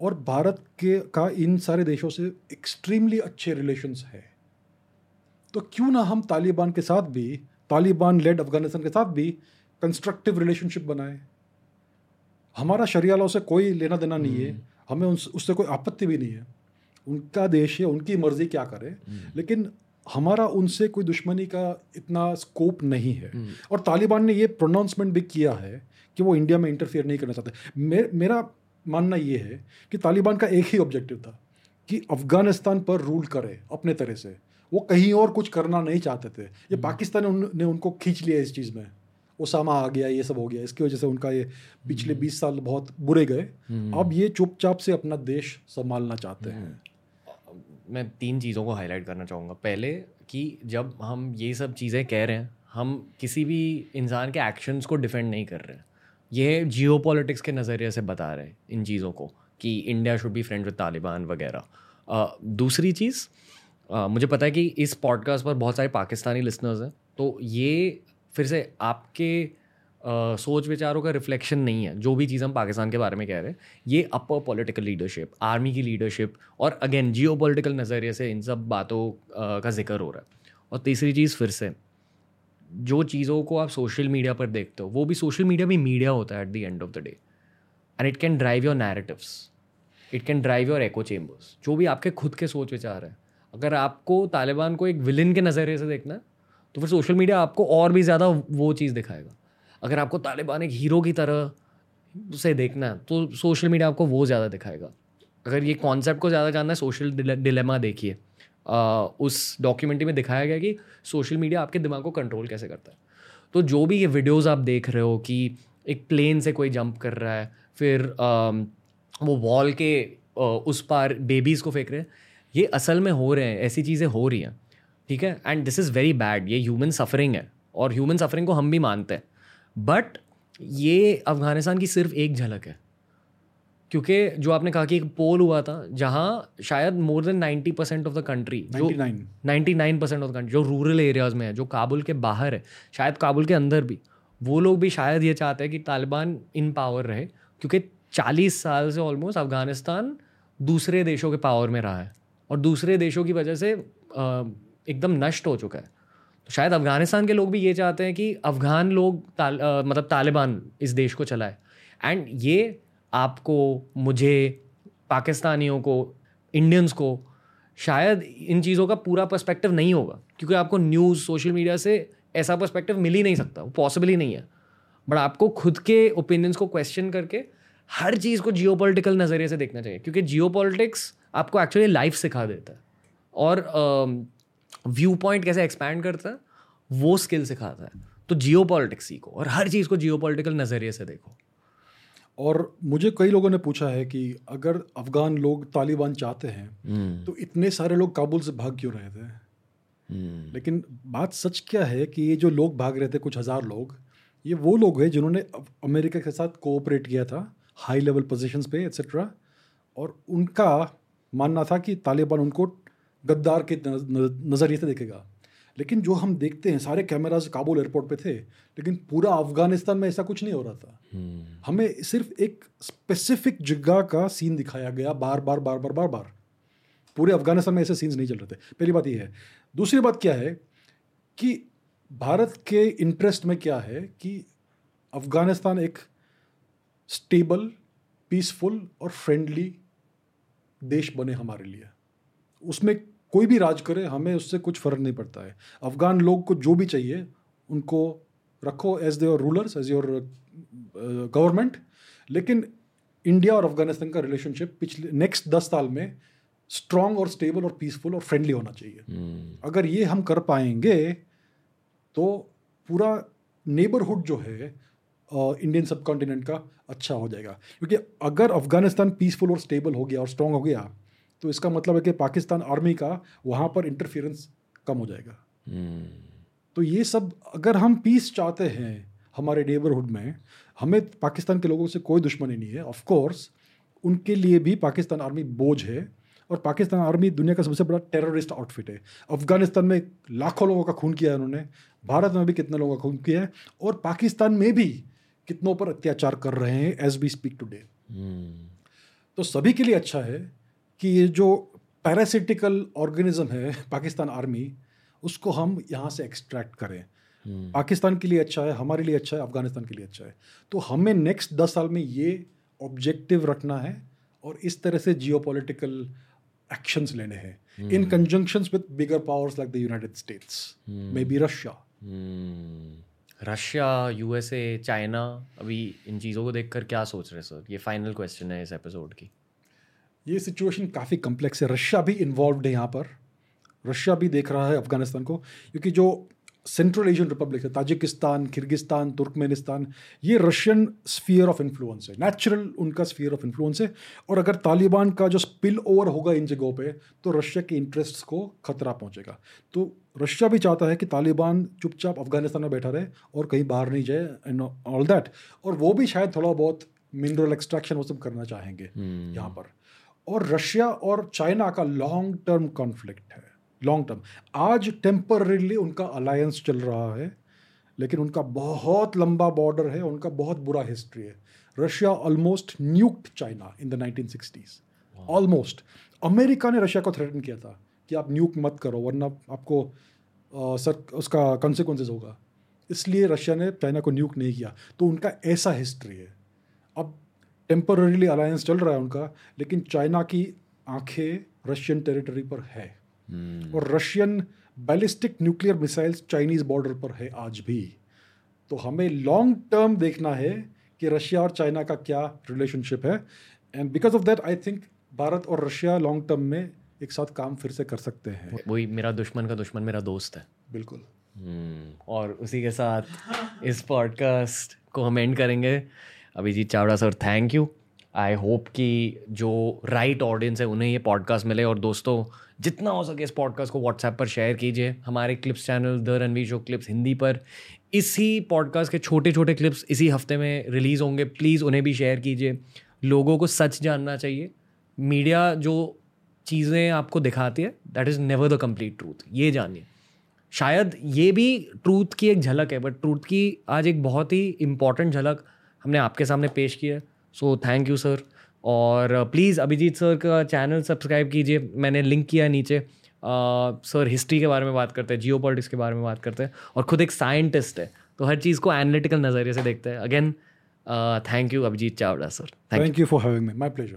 और भारत का इन सारे देशों से एक्सट्रीमली अच्छे रिलेशंस है। तो क्यों ना हम तालिबान के साथ भी, तालिबान लेड अफगानिस्तान के साथ भी कंस्ट्रक्टिव रिलेशनशिप बनाए। हमारा शरिया लॉ से कोई लेना देना नहीं है, हमें उससे कोई आपत्ति भी नहीं है, उनका देश है, उनकी मर्जी क्या करे, लेकिन हमारा उनसे कोई दुश्मनी का इतना स्कोप नहीं है। और तालिबान ने ये प्रोनाउंसमेंट भी किया है कि वो इंडिया में इंटरफियर नहीं करना चाहते। मेरा मानना ये है कि तालिबान का एक ही ऑब्जेक्टिव था कि अफगानिस्तान पर रूल करे अपने तरह से, वो कहीं और कुछ करना नहीं चाहते थे। ये पाकिस्तान ने उनको खींच लिया इस चीज़ में, ओसामा आ गया, ये सब हो गया, इसकी वजह से उनका ये पिछले 20 साल बहुत बुरे गए। अब ये चुपचाप से अपना देश संभालना चाहते हैं। मैं 3 चीज़ों को हाईलाइट करना चाहूँगा। पहले कि जब हम ये सब चीज़ें कह रहे हैं, हम किसी भी इंसान के एक्शंस को डिफेंड नहीं कर रहे हैं, ये जियोपॉलिटिक्स के नज़रिए से बता रहे हैं इन चीज़ों को कि India should be friend with Taliban वगैरह। दूसरी चीज़, मुझे पता है कि इस पॉडकास्ट पर बहुत सारे पाकिस्तानी लिसनर्स हैं, तो ये फिर से आपके सोच विचारों का रिफ्लेक्शन नहीं है जो भी चीज़ हम पाकिस्तान के बारे में कह रहे हैं। ये अपर पॉलिटिकल लीडरशिप, आर्मी की लीडरशिप, और अगेन जियोपॉलिटिकल नज़रिए से इन सब बातों का जिक्र हो रहा है। और तीसरी चीज़, फिर से जो चीज़ों को आप सोशल मीडिया पर देखते हो, वो भी सोशल मीडिया भी मीडिया होता है at the end of the day, and it can drive your narratives, it can drive your echo chambers, जो भी आपके खुद के सोच विचार हैं। अगर आपको तालिबान को एक विलन के नज़रिए से देखना है तो फिर सोशल मीडिया आपको और भी ज़्यादा वो चीज़ दिखाएगा। अगर आपको तालिबान एक हीरो की तरह से देखना है तो सोशल मीडिया आपको वो ज़्यादा दिखाएगा। अगर ये कॉन्सेप्ट को ज़्यादा जानना है, सोशल डिलेमा देखिए, उस डॉक्यूमेंट्री में दिखाया गया कि सोशल मीडिया आपके दिमाग को कंट्रोल कैसे करता है। तो जो भी ये वीडियोस आप देख रहे हो कि एक प्लेन से कोई जंप कर रहा है, फिर वो वॉल के उस पार बेबीज़ को फेंक रहे हैं, ये असल में हो रहे हैं, ऐसी चीज़ें हो रही हैं, ठीक है। And this is very bad, ये ह्यूमन सफरिंग है और ह्यूमन सफरिंग को हम भी मानते हैं, बट ये अफ़गानिस्तान की सिर्फ एक झलक है। क्योंकि जो आपने कहा कि एक पोल हुआ था जहाँ शायद more than 90% of the country, 99% of the country जो रूरल एरियाज़ में है, जो काबुल के बाहर है, शायद काबुल के अंदर भी, वो लोग भी शायद ये चाहते हैं कि तालिबान इन पावर रहे, क्योंकि 40 साल से ऑलमोस्ट अफ़गानिस्तान दूसरे देशों के पावर में रहा है और दूसरे देशों की वजह से एकदम नष्ट हो चुका है। तो शायद अफ़गानिस्तान के लोग भी ये चाहते हैं कि अफ़गान लोग तालिबान इस देश को चलाए। एंड ये आपको, मुझे, पाकिस्तानियों को, इंडियंस को शायद इन चीज़ों का पूरा पर्सपेक्टिव नहीं होगा, क्योंकि आपको न्यूज़, सोशल मीडिया से ऐसा पर्सपेक्टिव मिल ही नहीं सकता, वो पॉसिबल ही नहीं है। बट आपको खुद के ओपिनियंस को क्वेश्चन करके हर चीज़ को जियोपॉलिटिकल नज़रिए से देखना चाहिए, क्योंकि जियोपॉलिटिक्स आपको एक्चुअली लाइफ सिखा देता है और व्यू पॉइंट कैसे एक्सपैंड करता है वो स्किल सिखाता है। तो जियोपॉलिटिक्स सीखो और हर चीज़ को जियोपॉलिटिकल नज़रिए से देखो। और मुझे कई लोगों ने पूछा है कि अगर अफ़गान लोग तालिबान चाहते हैं तो इतने सारे लोग काबुल से भाग क्यों रहे थे। लेकिन बात सच क्या है कि ये जो लोग भाग रहे थे, कुछ हज़ार लोग, ये वो लोग हैं जिन्होंने अमेरिका के साथ कोऑपरेट किया था हाई लेवल पोजीशंस पे एट्सेट्रा, और उनका मानना था कि तालिबान उनको गद्दार के नज़रिए से देखेगा। लेकिन जो हम देखते हैं, सारे कैमराज काबुल एयरपोर्ट पे थे, लेकिन पूरा अफ़गानिस्तान में ऐसा कुछ नहीं हो रहा था। हमें सिर्फ एक स्पेसिफिक जगह का सीन दिखाया गया बार बार बार बार बार बार। पूरे अफ़गानिस्तान में ऐसे सीन्स नहीं चल रहे थे, पहली बात ये है। दूसरी बात क्या है कि भारत के इंटरेस्ट में क्या है कि अफ़गानिस्तान एक स्टेबल, पीसफुल और फ्रेंडली देश बने हमारे लिए। उसमें कोई भी राज करे, हमें उससे कुछ फ़र्क नहीं पड़ता है। अफ़गान लोग को जो भी चाहिए उनको रखो as their rulers, as your government. लेकिन इंडिया और अफ़गानिस्तान का रिलेशनशिप पिछले नेक्स्ट 10 साल में स्ट्रॉन्ग और स्टेबल और पीसफुल और फ्रेंडली होना चाहिए। अगर ये हम कर पाएंगे तो पूरा नेबरहुड जो है इंडियन सब कॉन्टिनेंट का अच्छा हो जाएगा। क्योंकि अगर अफ़गानिस्तान पीसफुल और स्टेबल हो गया और स्ट्रॉन्ग हो गया तो इसका मतलब है कि पाकिस्तान आर्मी का वहाँ पर इंटरफेरेंस कम हो जाएगा। तो ये सब, अगर हम पीस चाहते हैं हमारे नेबरहुड में, हमें पाकिस्तान के लोगों से कोई दुश्मनी नहीं है। ऑफ कोर्स उनके लिए भी पाकिस्तान आर्मी बोझ है और पाकिस्तान आर्मी दुनिया का सबसे बड़ा टेररिस्ट आउटफिट है। अफ़गानिस्तान में लाखों लोगों का खून किया है उन्होंने, भारत में भी कितने लोगों का खून किया है और पाकिस्तान में भी कितनों पर अत्याचार कर रहे हैं एज़ वी स्पीक टुडे। तो सभी के लिए अच्छा है कि ये जो पैरासिटिकल ऑर्गेनिज्म है पाकिस्तान आर्मी, उसको हम यहाँ से एक्सट्रैक्ट करें। पाकिस्तान के लिए अच्छा है, हमारे लिए अच्छा है, अफ़गानिस्तान के लिए अच्छा है। तो हमें नेक्स्ट 10 साल में ये ऑब्जेक्टिव रखना है और इस तरह से जियोपॉलिटिकल एक्शंस लेने हैं in conjunctions with bigger powers like the United States, may be Russia, USA, China. अभी इन चीज़ों को देखकर क्या सोच रहे सर? ये फाइनल क्वेश्चन है इस एपिसोड की। ये सिचुएशन काफ़ी कम्प्लेक्स है। रशिया भी इन्वॉल्व्ड है यहाँ पर, रशिया भी देख रहा है अफ़गानिस्तान को, क्योंकि जो सेंट्रल एशियन रिपब्लिक है, ताजिकिस्तान, किर्गिस्तान, तुर्कमेनिस्तान, ये रशियन स्फीयर ऑफ इन्फ्लुएंस है, नेचुरल उनका स्फीयर ऑफ इन्फ्लुएंस है। और अगर तालिबान का जो स्पिल ओवर होगा इन जगहों पे तो रशिया के इंटरेस्ट्स को खतरा पहुँचेगा। तो रशिया भी चाहता है कि तालिबान चुपचाप अफ़गानिस्तान में बैठा रहे और कहीं बाहर नहीं जाए एंड ऑल दैट, और वो भी शायद थोड़ा बहुत मिनरल एक्सट्रैक्शन वो सब करना चाहेंगे यहाँ पर। और रशिया और चाइना का लॉन्ग टर्म कॉन्फ्लिक्ट है, लॉन्ग टर्म। आज टेम्पररीली उनका अलायंस चल रहा है, लेकिन उनका बहुत लंबा बॉर्डर है, उनका बहुत बुरा हिस्ट्री है। Russia almost nuked China in the 1960s, almost. America ने रशिया को थ्रेटन किया था कि आप न्यूक मत करो वरना आपको उसका कॉन्सिक्वेंसेस होगा, इसलिए रशिया ने चाइना को न्यूक नहीं किया। तो उनका ऐसा हिस्ट्री है। अब टेम्पररीली अलायंस चल रहा है उनका, लेकिन चाइना की आंखें रशियन टेरिटरी पर है और Russian ballistic nuclear missiles Chinese border पर है आज भी। तो हमें लॉन्ग टर्म देखना है कि रशिया और चाइना का क्या रिलेशनशिप है, and because of that I think Bharat और रशिया लॉन्ग टर्म में एक साथ काम फिर से कर सकते हैं। वही मेरा दुश्मन का दुश्मन मेरा दोस्त है। बिल्कुल। और उसी के साथ इस पॉडकास्ट को हम एंड करेंगे। Abhijit Chavda sir, thank you. I hope कि जो राइट ऑडियंस है उन्हें ये पॉडकास्ट मिले। और दोस्तों, जितना हो सके इस पॉडकास्ट को व्हाट्सएप पर शेयर कीजिए। हमारे clips channel the Ranveer show clips Hindi पर इसी पॉडकास्ट के छोटे छोटे क्लिप्स इसी हफ्ते में रिलीज़ होंगे। प्लीज़ उन्हें भी शेयर कीजिए। लोगों को सच जानना चाहिए। मीडिया जो चीज़ें आपको दिखाती है, that is never the complete truth. ये जानिए, शायद ये भी ट्रूथ की एक झलक है, बट ट्रूथ की आज एक बहुत ही इम्पॉर्टेंट झलक हमने आपके सामने पेश की है। So thank you sir. और प्लीज़ अभिजीत सर का चैनल सब्सक्राइब कीजिए। मैंने लिंक किया है नीचे। सर हिस्ट्री के बारे में बात करते हैं, जियो पॉलिटिक्स के बारे में बात करते हैं, और ख़ुद एक साइंटिस्ट है, तो हर चीज़ को एनालिटिकल नज़रिए से देखते हैं। Again thank you Abhijit Chavda sir. Thank you for having me. My pleasure.